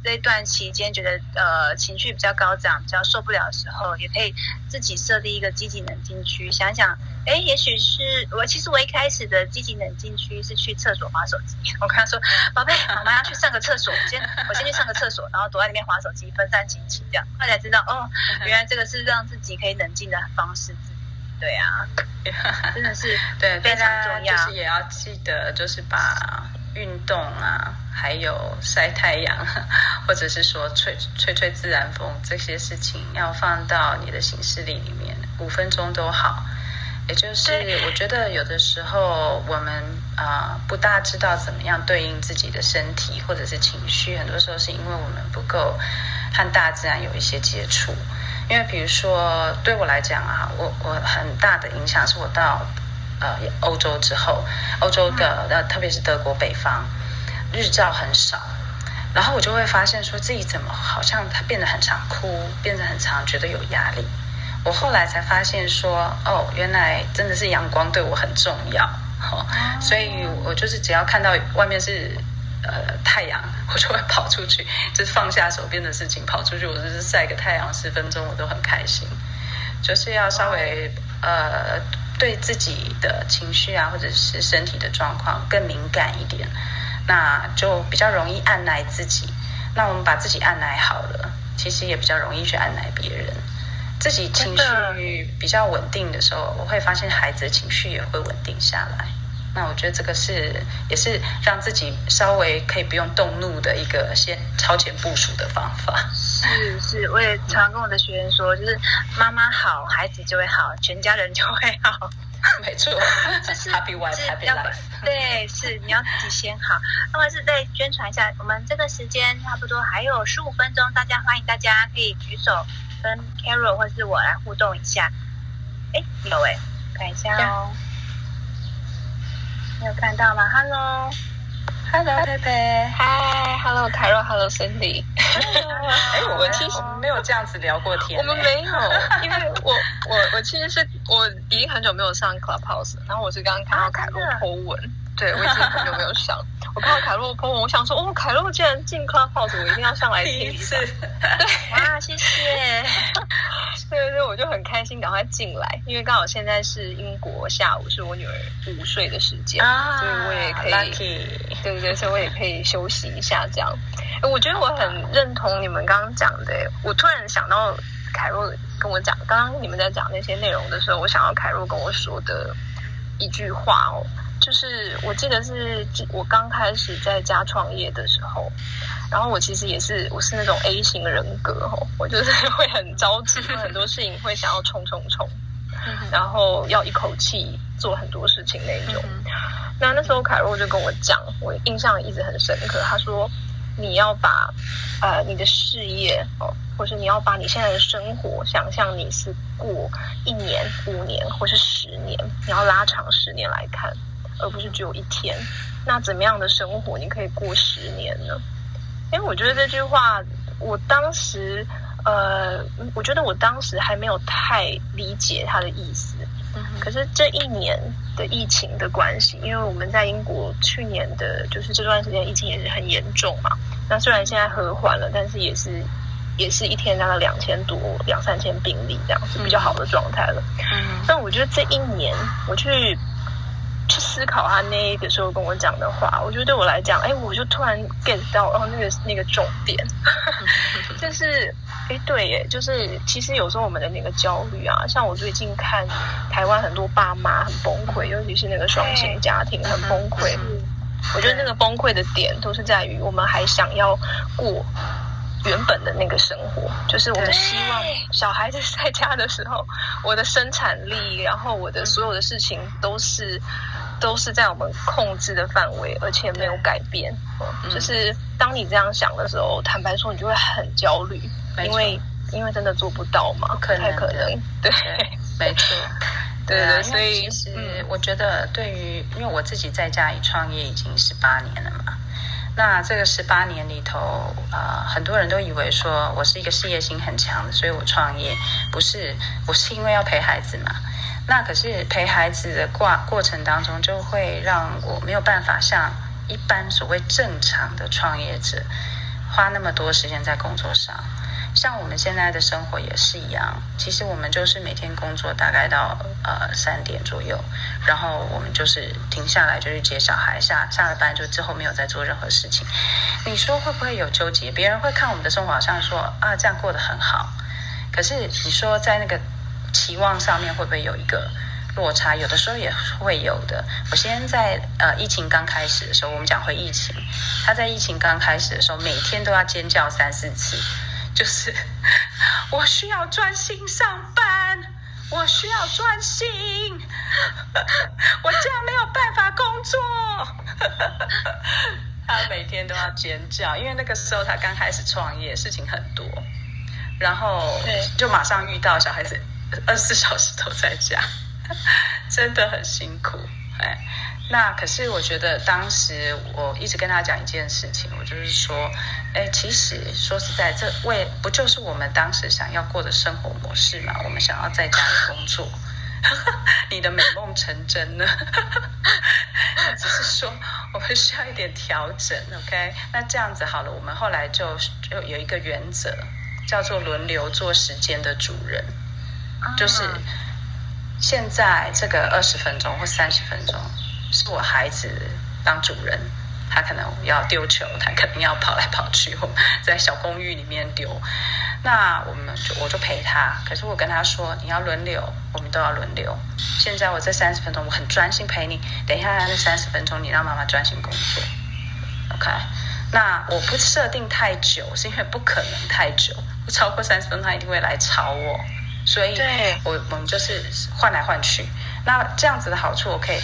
这段期间觉得呃情绪比较高涨，比较受不了的时候，也可以自己设立一个积极冷静区，想想，哎，也许是我其实我一开始的积极冷静区是去厕所滑手机。我跟他说，宝贝，妈妈要去上个厕所，我先我先去上个厕所，然后躲在里面滑手机，分散心情这样。后来才知道，哦，原来这个是让自己可以冷静的方式。对啊，真的是对非常重要，就是也要记得，就是把运动啊，还有晒太阳，或者是说吹吹吹自然风这些事情，要放到你的行事历里面，五分钟都好。也就是我觉得有的时候我们啊、呃、不大知道怎么样对应自己的身体或者是情绪，很多时候是因为我们不够和大自然有一些接触。因为比如说对我来讲啊，我我很大的影响是我到呃欧洲之后，欧洲的、呃、特别是德国北方日照很少，然后我就会发现说自己怎么好像它变得很常哭，变得很常觉得有压力。我后来才发现说，哦，原来真的是阳光对我很重要、哦、所以我就是只要看到外面是呃，太阳我就会跑出去，就是放下手边的事情跑出去，我就是晒个太阳十分钟我都很开心。就是要稍微呃对自己的情绪啊或者是身体的状况更敏感一点，那就比较容易按捺自己。那我们把自己按捺好了，其实也比较容易去按捺别人。自己情绪比较稳定的时候，我会发现孩子的情绪也会稳定下来。那我觉得这个是也是让自己稍微可以不用动怒的一个先超前部署的方法。是是，我也常跟我的学员说，就是妈妈好，孩子就会好，全家人就会好。没错，就是 Happy Wife Happy Life。对，是你要自己先好。那我是再宣传一下，我们这个时间差不多还有十五分钟，大家欢迎大家可以举手跟 Carol 或是我来互动一下。哎，有哎，看一下哦。你有看到吗 ？Hello，Hello， Hello, 佩佩，嗨 ，Hello， 凯若 ，Hello， Cindy。哎，我们其实没有这样子聊过天。我们没有，因为我我我其实是我已经很久没有上 Clubhouse， 然后我是刚刚看到凯若 po 文，啊、对我已经很久没有上。我看到凯若 po 文，我想说，哦，凯若竟然进 Clubhouse， 我一定要上来听一次。对，哇，谢谢。对对对，我就很开心，赶快进来，因为刚好现在是英国下午，是我女儿午睡的时间，啊、所以我也可以， lucky. 对对，所以我也可以休息一下这样。我觉得我很认同你们刚刚讲的，我突然想到凯若跟我讲，刚刚你们在讲那些内容的时候，我想要凯若跟我说的一句话哦，就是我记得是我刚开始在家创业的时候。然后我其实也是，我是那种 A 型人格吼，我就是会很着急，很多事情会想要冲冲冲，然后要一口气做很多事情那种。那那时候凯若就跟我讲，我印象一直很深刻。他说，你要把呃你的事业哦，或是你要把你现在的生活想象你是过一年、五年或是十年，你要拉长十年来看，而不是只有一天。那怎么样的生活你可以过十年呢？因为我觉得这句话，我当时，呃，我觉得我当时还没有太理解它的意思。嗯、可是这一年的疫情的关系，因为我们在英国去年的，就是这段时间疫情也是很严重嘛。那虽然现在和缓了，但是也是也是一天大概两千多、两三千病例这样子，比较好的状态了。嗯。但我觉得这一年，我去。去思考他那个时候跟我讲的话，我觉得对我来讲，哎，我就突然 get 到，然后那个那个重点，就是，哎，对耶，就是其实有时候我们的那个焦虑啊，像我最近看台湾很多爸妈很崩溃，尤其是那个双薪家庭很崩溃，嗯、我觉得那个崩溃的点都是在于我们还想要过原本的那个生活，就是我们希望小孩子在家的时候，我的生产力，然后我的所有的事情都是都是在我们控制的范围，而且没有改变。就是当你这样想的时候，坦白说，你就会很焦虑，因为因为真的做不到嘛，不太可能。对，没错。对对，所以其实我觉得，对于因为我自己在家里创业已经十八年了嘛。那这个十八年里头，呃，很多人都以为说我是一个事业心很强的，所以我创业不是，我是因为要陪孩子嘛。那可是陪孩子的过过程当中，就会让我没有办法像一般所谓正常的创业者花那么多时间在工作上。像我们现在的生活也是一样，其实我们就是每天工作大概到呃三点左右，然后我们就是停下来就去接小孩，下下了班就之后没有再做任何事情。你说会不会有纠结？别人会看我们的生活好像说啊这样过得很好，可是你说在那个期望上面会不会有一个落差？有的时候也会有的。我先在呃疫情刚开始的时候，我们讲回疫情，他在疫情刚开始的时候每天都要尖叫三四次，就是我需要专心上班，我需要专心，我这样没有办法工作。他每天都要尖叫，因为那个时候他刚开始创业，事情很多，然后就马上遇到小孩子二十四小时都在家，真的很辛苦。哎，那可是我觉得当时我一直跟他讲一件事情，我就是说，哎，其实说实在，这为不就是我们当时想要过的生活模式嘛？我们想要在家里工作，你的美梦成真了。只是说我们需要一点调整 ，OK？ 那这样子好了，我们后来就就有一个原则，叫做轮流做时间的主人，就是。现在这个二十分钟或三十分钟是我孩子当主人，他可能要丢球，他可能要跑来跑去，我在小公寓里面丢，那我们就我就陪他。可是我跟他说，你要轮流，我们都要轮流。现在我这三十分钟我很专心陪你，等一下那三十分钟你让妈妈专心工作 ，OK？ 那我不设定太久，是因为不可能太久，超过三十分钟他一定会来吵我。所以我我们就是换来换去。那这样子的好处 OK，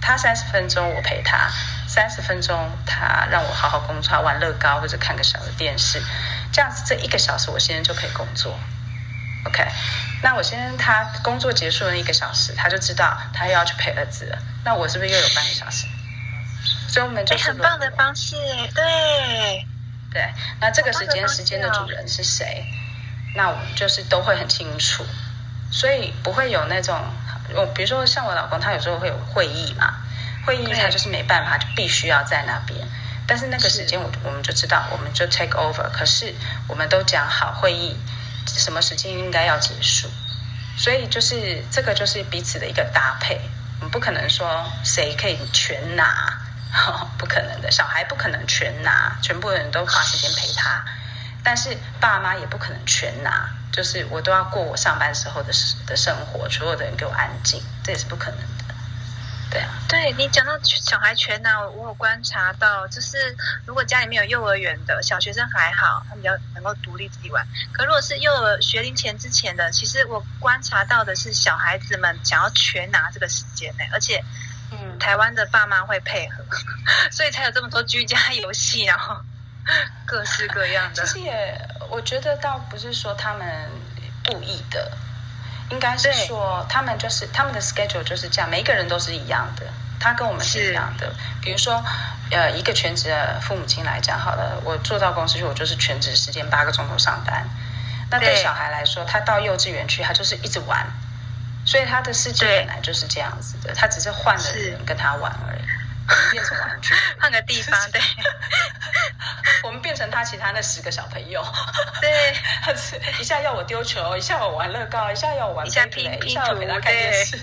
他三十分钟我陪他，三十分钟他让我好好工作，玩乐高或者看个小的电视，这样子这一个小时我先生就可以工作 OK。 那我先生他工作结束了一个小时，他就知道他又要去陪儿子了，那我是不是又有半个小时？所以我们就是很棒的方式。对对，那这个时间时间的主人是谁？那我们就是都会很清楚，所以不会有那种，比如说像我老公，他有时候会有会议嘛，会议他就是没办法，就必须要在那边。但是那个时间我我们就知道，我们就 take over。可是我们都讲好会议什么时间应该要结束，所以就是这个就是彼此的一个搭配。我们不可能说谁可以全拿，哦，不可能的，小孩不可能全拿，全部人都花时间陪他。但是爸妈也不可能全拿，就是我都要过我上班时候的的生活，所有的人给我安静，这也是不可能的。对啊，对，你讲到小孩全拿，我有观察到，就是如果家里面有幼儿园的小学生还好，他们比较能够独立自己玩。可如果是幼儿学龄前之前的，其实我观察到的是小孩子们想要全拿这个时间呢，而且。嗯，台湾的爸妈会配合，所以才有这么多居家游戏，然后。各式各样的，其实也我觉得倒不是说他们故意的，应该是说他们就是他们的 schedule 就是这样，每一个人都是一样的，他跟我们是一样的。比如说，呃，一个全职的父母亲来讲好了，我做到公司去，我就是全职时间八个钟头上班。那对小孩来说，他到幼稚园去，他就是一直玩，所以他的世界本来就是这样子的，他只是换了人跟他玩而已。我们变成玩具，换个地方，对。我们变成他其他那十个小朋友，对，他是一下要我丢球，一下我玩乐高，一下要我玩拼图，一下我陪他看电视，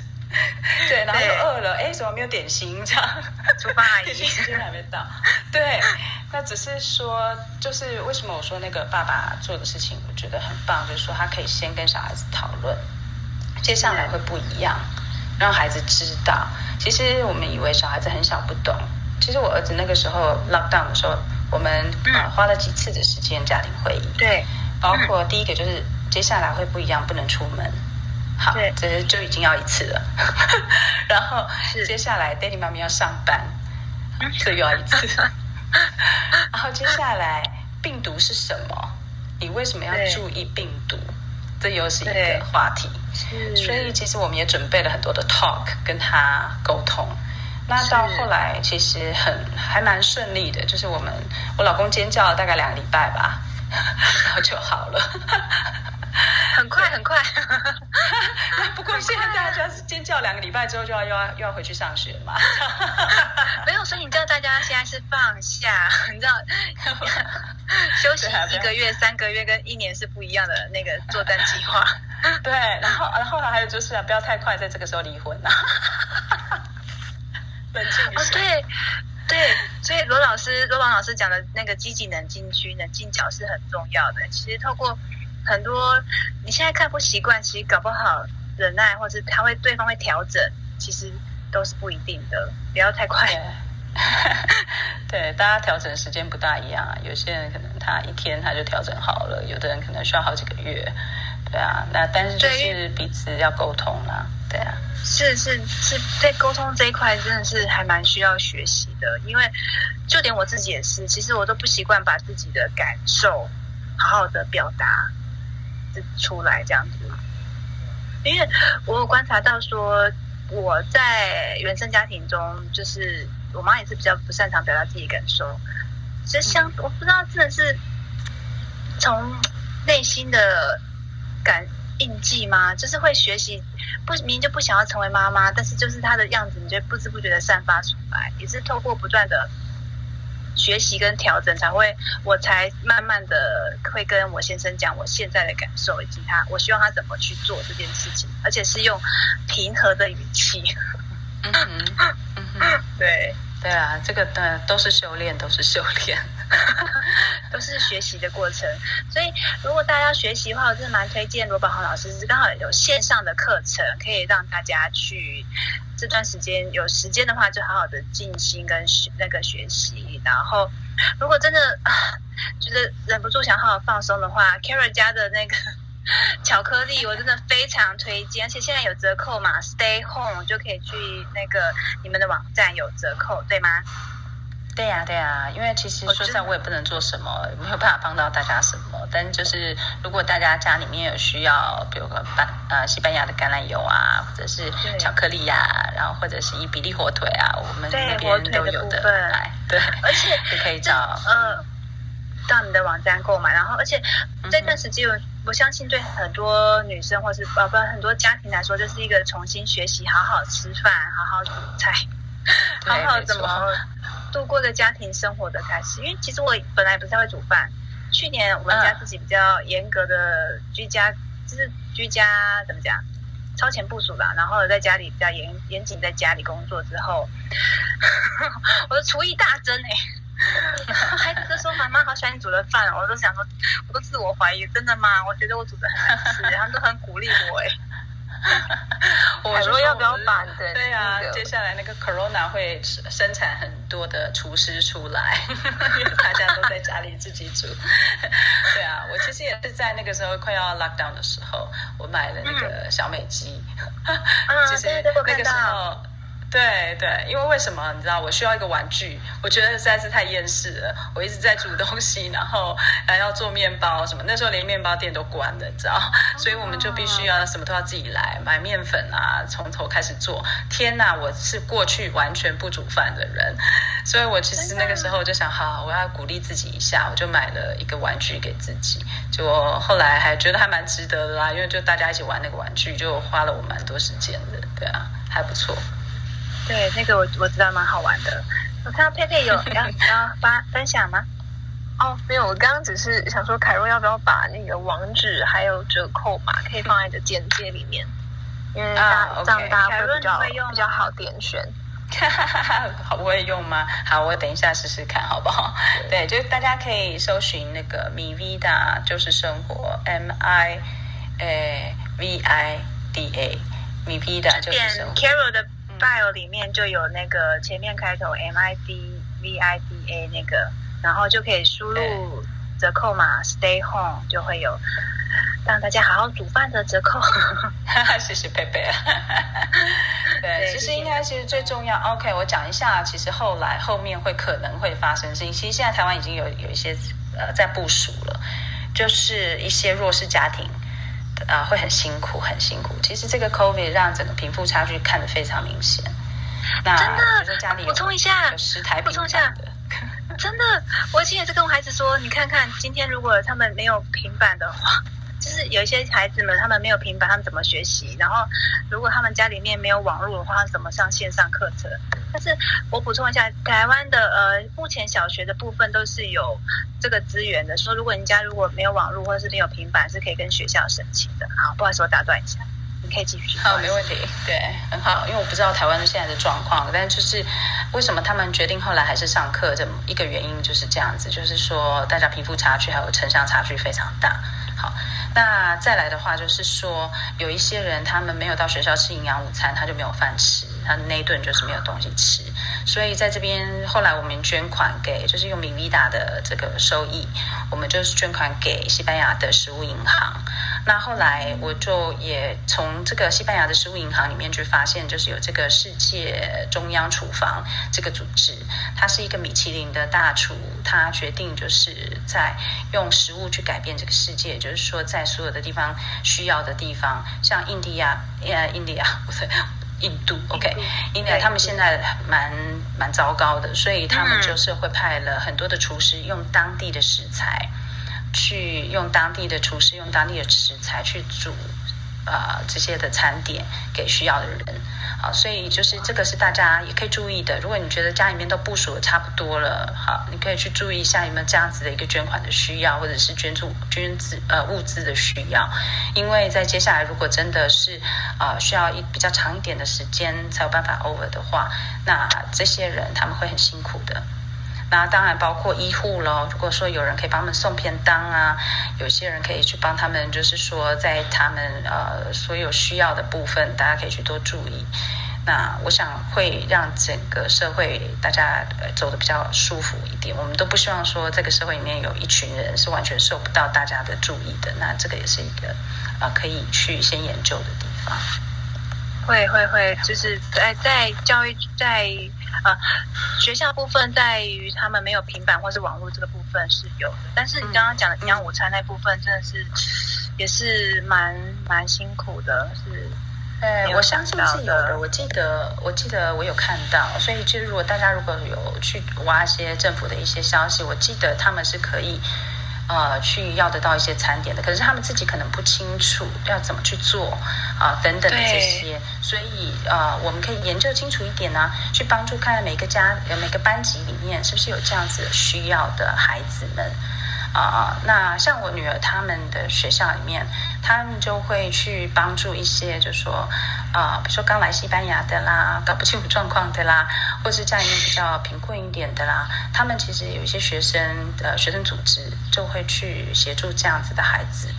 对，然后又饿了，哎，怎么没有点心？这样，厨房阿姨时间还没到，对。那只是说，就是为什么我说那个爸爸做的事情，我觉得很棒，就是说他可以先跟小孩子讨论，接下来会不一样。让孩子知道，其实我们以为小孩子很小不懂。其实我儿子那个时候 lockdown 的时候，我们、嗯呃、花了几次的时间家庭会议。对，包括第一个就是、嗯、接下来会不一样，不能出门。好，这就已经要一次了。然后接下来 daddy 妈咪要上班，这又要一次。然后接下来病毒是什么？你为什么要注意病毒？这又是一个话题。所以其实我们也准备了很多的 talk 跟他沟通，那到后来其实很还蛮顺利的，就是我们我老公尖叫了大概两个礼拜吧，然后就好了，很快很快。那不过现在大家尖叫两个礼拜之后就要又要又要回去上学嘛。没有，所以你知道大家现在是放下，你知道休息一个月、三个月跟一年是不一样的那个作战计划。对，然后然后还有就是、啊、不要太快在这个时候离婚啊。冷静一下。哦，对。对，所以罗老师罗宝老师讲的那个积极冷静区、冷静角是很重要的。其实透过很多你现在看不习惯，其实搞不好忍耐，或是他会对方会调整，其实都是不一定的，不要太快。对， 对，大家调整时间不大一样啊。有些人可能他一天他就调整好了，有的人可能需要好几个月。对啊，那但是就是彼此要沟通啦。对啊，是是是，在沟通这一块真的是还蛮需要学习的，因为就连我自己也是，其实我都不习惯把自己的感受好好的表达出来这样子，因为我有观察到说我在原生家庭中，就是我妈也是比较不擅长表达自己感受，就像我不知道真的是从内心的感印记吗？就是会学习，不明明就不想要成为妈妈，但是就是她的样子，你就不知不觉的散发出来，也是透过不断的学习跟调整，才会我才慢慢的会跟我先生讲我现在的感受，以及他我希望他怎么去做这件事情，而且是用平和的语气。嗯哼，嗯哼，对对啊，这个的都是修炼，都是修炼。都是学习的过程，所以如果大家要学习的话，我真的蛮推荐罗宝豪老师，刚好有线上的课程可以让大家去这段时间有时间的话，就好好的静心跟那个学习。然后如果真的、啊、觉得忍不住想好好放松的话， Kara 家的那个巧克力我真的非常推荐，而且现在有折扣嘛， Stay Home 就可以去那个你们的网站有折扣对吗？对呀、啊、对呀、啊，因为其实说实在我也不能做什么，没有办法帮到大家什么，但就是如果大家家里面有需要，比如说呃西班牙的橄榄油啊，或者是巧克力啊，然后或者是伊比利火腿啊，我们那边都有的来，对，而且你可以找呃到你的网站购买，然后而且这段时间我、嗯、我相信对很多女生或是呃不很多家庭来说，这是一个重新学习好好吃饭、好好煮菜、好好怎么度过的家庭生活的开始。因为其实我本来不太会煮饭，去年我们家自己比较严格的居家、嗯、就是居家怎么讲超前部署吧，然后在家里比较严严谨，在家里工作之后我的厨艺大增哎、欸，孩子就说妈妈好喜欢你煮的饭，我都想说我都自我怀疑，真的吗？我觉得我煮的很好吃，他们都很鼓励我哎、欸。我说要不要把的对啊、那个、接下来那个 Corona 会生产很多的厨师出来，因为大家都在家里自己煮。对啊，我其实也是在那个时候快要 lockdown 的时候，我买了那个小美肌、嗯、其实那个时候对对，因为为什么你知道我需要一个玩具，我觉得实在是太厌世了，我一直在煮东西，然后还要做面包什么，那时候连面包店都关了你知道，所以我们就必须要什么都要自己来，买面粉啊，从头开始做。天哪，我是过去完全不煮饭的人，所以我其实那个时候就想好，我要鼓励自己一下，我就买了一个玩具给自己，结果后来还觉得还蛮值得的啦，因为就大家一起玩那个玩具，就花了我蛮多时间的。对啊，还不错。对，那个我我知道蛮好玩的。我看到佩佩有要要发分享吗？哦，没有，我刚刚只是想说，凯若要不要把那个网址还有折扣码可以放在你的简介里面，因为大、oh, okay. 这样大家会比较比较好点选。好，我会用吗？好，我等一下试试看好不好？对，就大家可以搜寻那个 MiVida 就是生活 M I V I D A MiVida 就是生活。Carol 的。bio 里面就有那个前面开头 MiVida 那个，然后就可以输入折扣码 Stay Home 就会有让大家好好煮饭的折扣。谢谢贝贝。对，其实应该是最重要。OK， 我讲一下，其实后来后面会可能会发生事情。其实现在台湾已经有有一些呃在部署了，就是一些弱势家庭。啊、呃，会很辛苦，很辛苦。其实这个 COVID 让整个贫富差距看得非常明显。那真的，家里补充一下，补充一下。真的，我以前也是跟我孩子说，你看看，今天如果他们没有平板的话，就是有一些孩子们他们没有平板，他们怎么学习？然后如果他们家里面没有网络的话，怎么上线上课程？但是我补充一下，台湾的呃目前小学的部分都是有这个资源的，说如果你家如果没有网络或者是没有平板，是可以跟学校申请的。好，不好意思，我打断一下。你可以继续。好，没问题。对，很好，因为我不知道台湾现在的状况，但就是为什么他们决定后来还是上课的一个原因就是这样子，就是说大家贫富差距还有城乡差距非常大。好，那再来的话就是说，有一些人他们没有到学校吃营养午餐，他就没有饭吃，他那一顿就是没有东西吃。所以在这边后来我们捐款给，就是用MiVida的这个收益，我们就是捐款给西班牙的食物银行。那后来我就也从这个西班牙的食物银行里面去发现，就是有这个世界中央厨房这个组织，它是一个米其林的大厨，他决定就是在用食物去改变这个世界，就是说在所有的地方需要的地方，像印度啊，呃，印度啊，不对。印度 OK 因为他们现在蛮蛮糟糕的，所以他们就是会派了很多的厨师用当地的食材去用当地的厨师用当地的食材去煮啊、呃、这些的餐点给需要的人。好，所以就是这个是大家也可以注意的，如果你觉得家里面都部署的差不多了，好，你可以去注意一下有没有这样子的一个捐款的需要，或者是捐助捐资呃物资的需要，因为在接下来如果真的是啊、呃、需要一比较长一点的时间才有办法 over 的话，那这些人他们会很辛苦的。那当然包括医护咯，如果说有人可以帮他们送便当啊，有些人可以去帮他们，就是说在他们呃所有需要的部分，大家可以去多注意。那我想会让整个社会大家走得比较舒服一点，我们都不希望说这个社会里面有一群人是完全受不到大家的注意的，那这个也是一个呃可以去先研究的地方。会会会，就是在在教育在呃学校部分，在于他们没有平板或是网络这个部分是有的，但是你刚刚讲的营养午餐那部分真的是也是蛮蛮辛苦的，是。哎，我相信是有的。我记得，我记得我有看到，所以就如果大家如果有去挖一些政府的一些消息，我记得他们是可以。呃，去要得到一些餐点的，可是他们自己可能不清楚要怎么去做啊、呃，等等的这些，所以呃，我们可以研究清楚一点啊，去帮助看每个家、每个班级里面是不是有这样子的需要的孩子们啊、呃。那像我女儿他们的学校里面，他们就会去帮助一些，就说啊、呃，比如说刚来西班牙的啦，搞不清楚状况的啦，或是家里面比较贫困一点的啦，他们其实有一些学生呃，学生组织就会。会去协助这样子的孩子，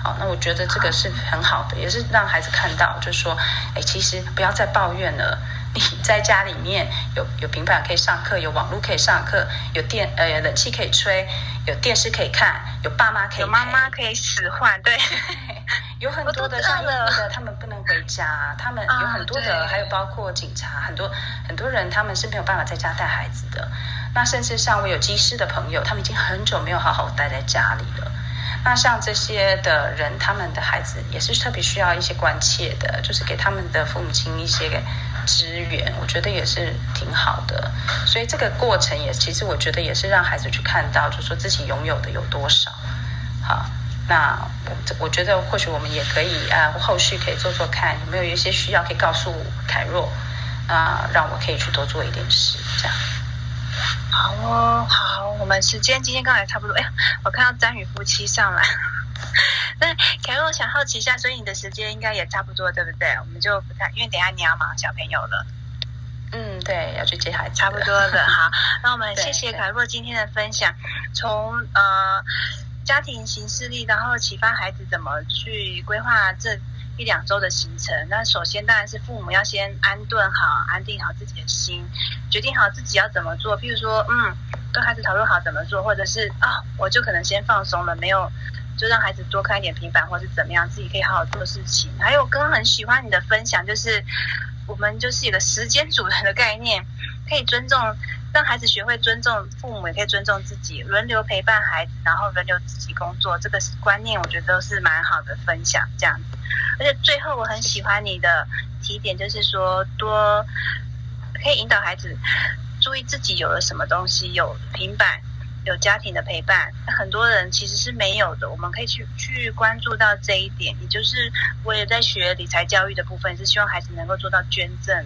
好，那我觉得这个是很好的，也是让孩子看到，就是说，哎，其实不要再抱怨了，你在家里面有有平板可以上课，有网络可以上课，有电呃有冷气可以吹，有电视可以看，有爸妈可以陪，有妈妈可以使唤，对。有很多的像那个他们不能回家，他们有很多的、啊、还有包括警察，很多很多人他们是没有办法在家带孩子的，那甚至像我有机师的朋友，他们已经很久没有好好待在家里了，那像这些的人他们的孩子也是特别需要一些关切的，就是给他们的父母亲一些支援，我觉得也是挺好的，所以这个过程也其实我觉得也是让孩子去看到，就是说自己拥有的有多少。好，那我觉得或许我们也可以啊、呃，后续可以做做看，有没有一些需要可以告诉凯若啊、呃，让我可以去多做一点事，这样。好哦，好，我们时间今天刚才差不多。哎，我看到詹宇夫妻上来，那凯若想好奇一下，所以你的时间应该也差不多，对不对？我们就不太，因为等一下你要忙小朋友了。嗯，对，要去接孩子，差不多的。好，那我们谢谢凯若今天的分享，从呃。家庭行事力，然后启发孩子怎么去规划这一两周的行程。那首先当然是父母要先安顿好、安定好自己的心，决定好自己要怎么做。譬如说，嗯，跟孩子讨论好怎么做，或者是啊、哦，我就可能先放松了，没有就让孩子多看一点平板，或是怎么样，自己可以好好做事情。还有，刚刚很喜欢你的分享，就是我们就是有个时间主人的概念，可以尊重。让孩子学会尊重父母，也可以尊重自己，轮流陪伴孩子，然后轮流自己工作，这个观念我觉得都是蛮好的分享这样子。而且最后我很喜欢你的提点，就是说多可以引导孩子注意自己有了什么东西，有平板。有家庭的陪伴，很多人其实是没有的，我们可以去去关注到这一点。也就是我也在学理财教育的部分，是希望孩子能够做到捐赠，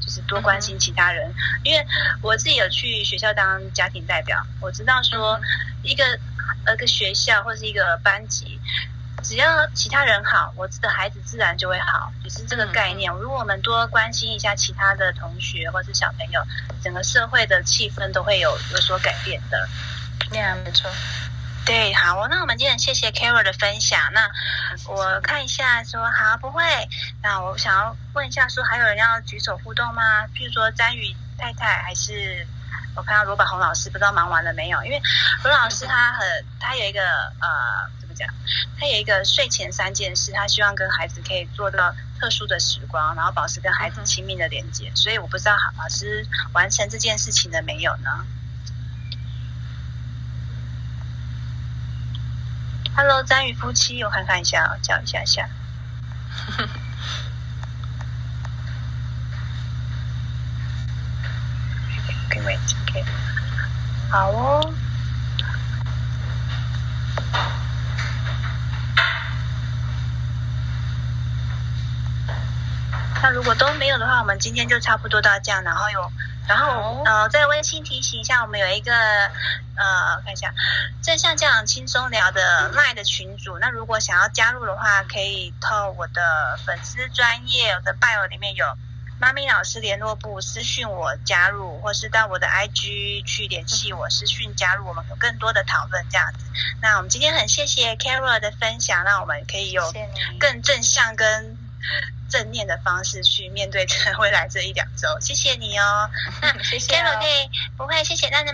就是多关心其他人。嗯、因为我自己有去学校当家庭代表，我知道说一个、嗯、一个学校或是一个班级，只要其他人好，我的孩子自然就会好，也是这个概念。如果我们多关心一下其他的同学或是小朋友，整个社会的气氛都会有有所改变的。那、嗯、没错。对，好，那我们今天谢谢 Carol 的分享。那我看一下说，好，不会。那我想要问一下说，还有人要举手互动吗？譬如说詹宇太太，还是我看到罗宝红老师，不知道忙完了没有？因为罗老师他很，他有一个呃。他有一个睡前三件事，他希望跟孩子可以做到特殊的时光，然后保持跟孩子亲密的连接。所以我不知道老师完成这件事情了没有呢 ？Hello， 詹宇夫妻，我看看一下、哦，叫一下下。Okay, wait, okay. 好哦。那如果都没有的话，我们今天就差不多到这样。然后有，然后呃，再温馨提醒一下，我们有一个呃，看一下正向教养轻松聊的 LINE 的群组。那如果想要加入的话，可以透我的粉丝专页，我的 bio 里面有妈咪老师联络部，私讯我加入，或是到我的 I G 去联系我，私讯加入，我们有更多的讨论这样子。那我们今天很谢谢 Carol 的分享，让我们可以有更正向跟正念的方式去面对未来这一两周，谢谢你哦。那谢谢、哦、Carol 可以不会谢谢，但是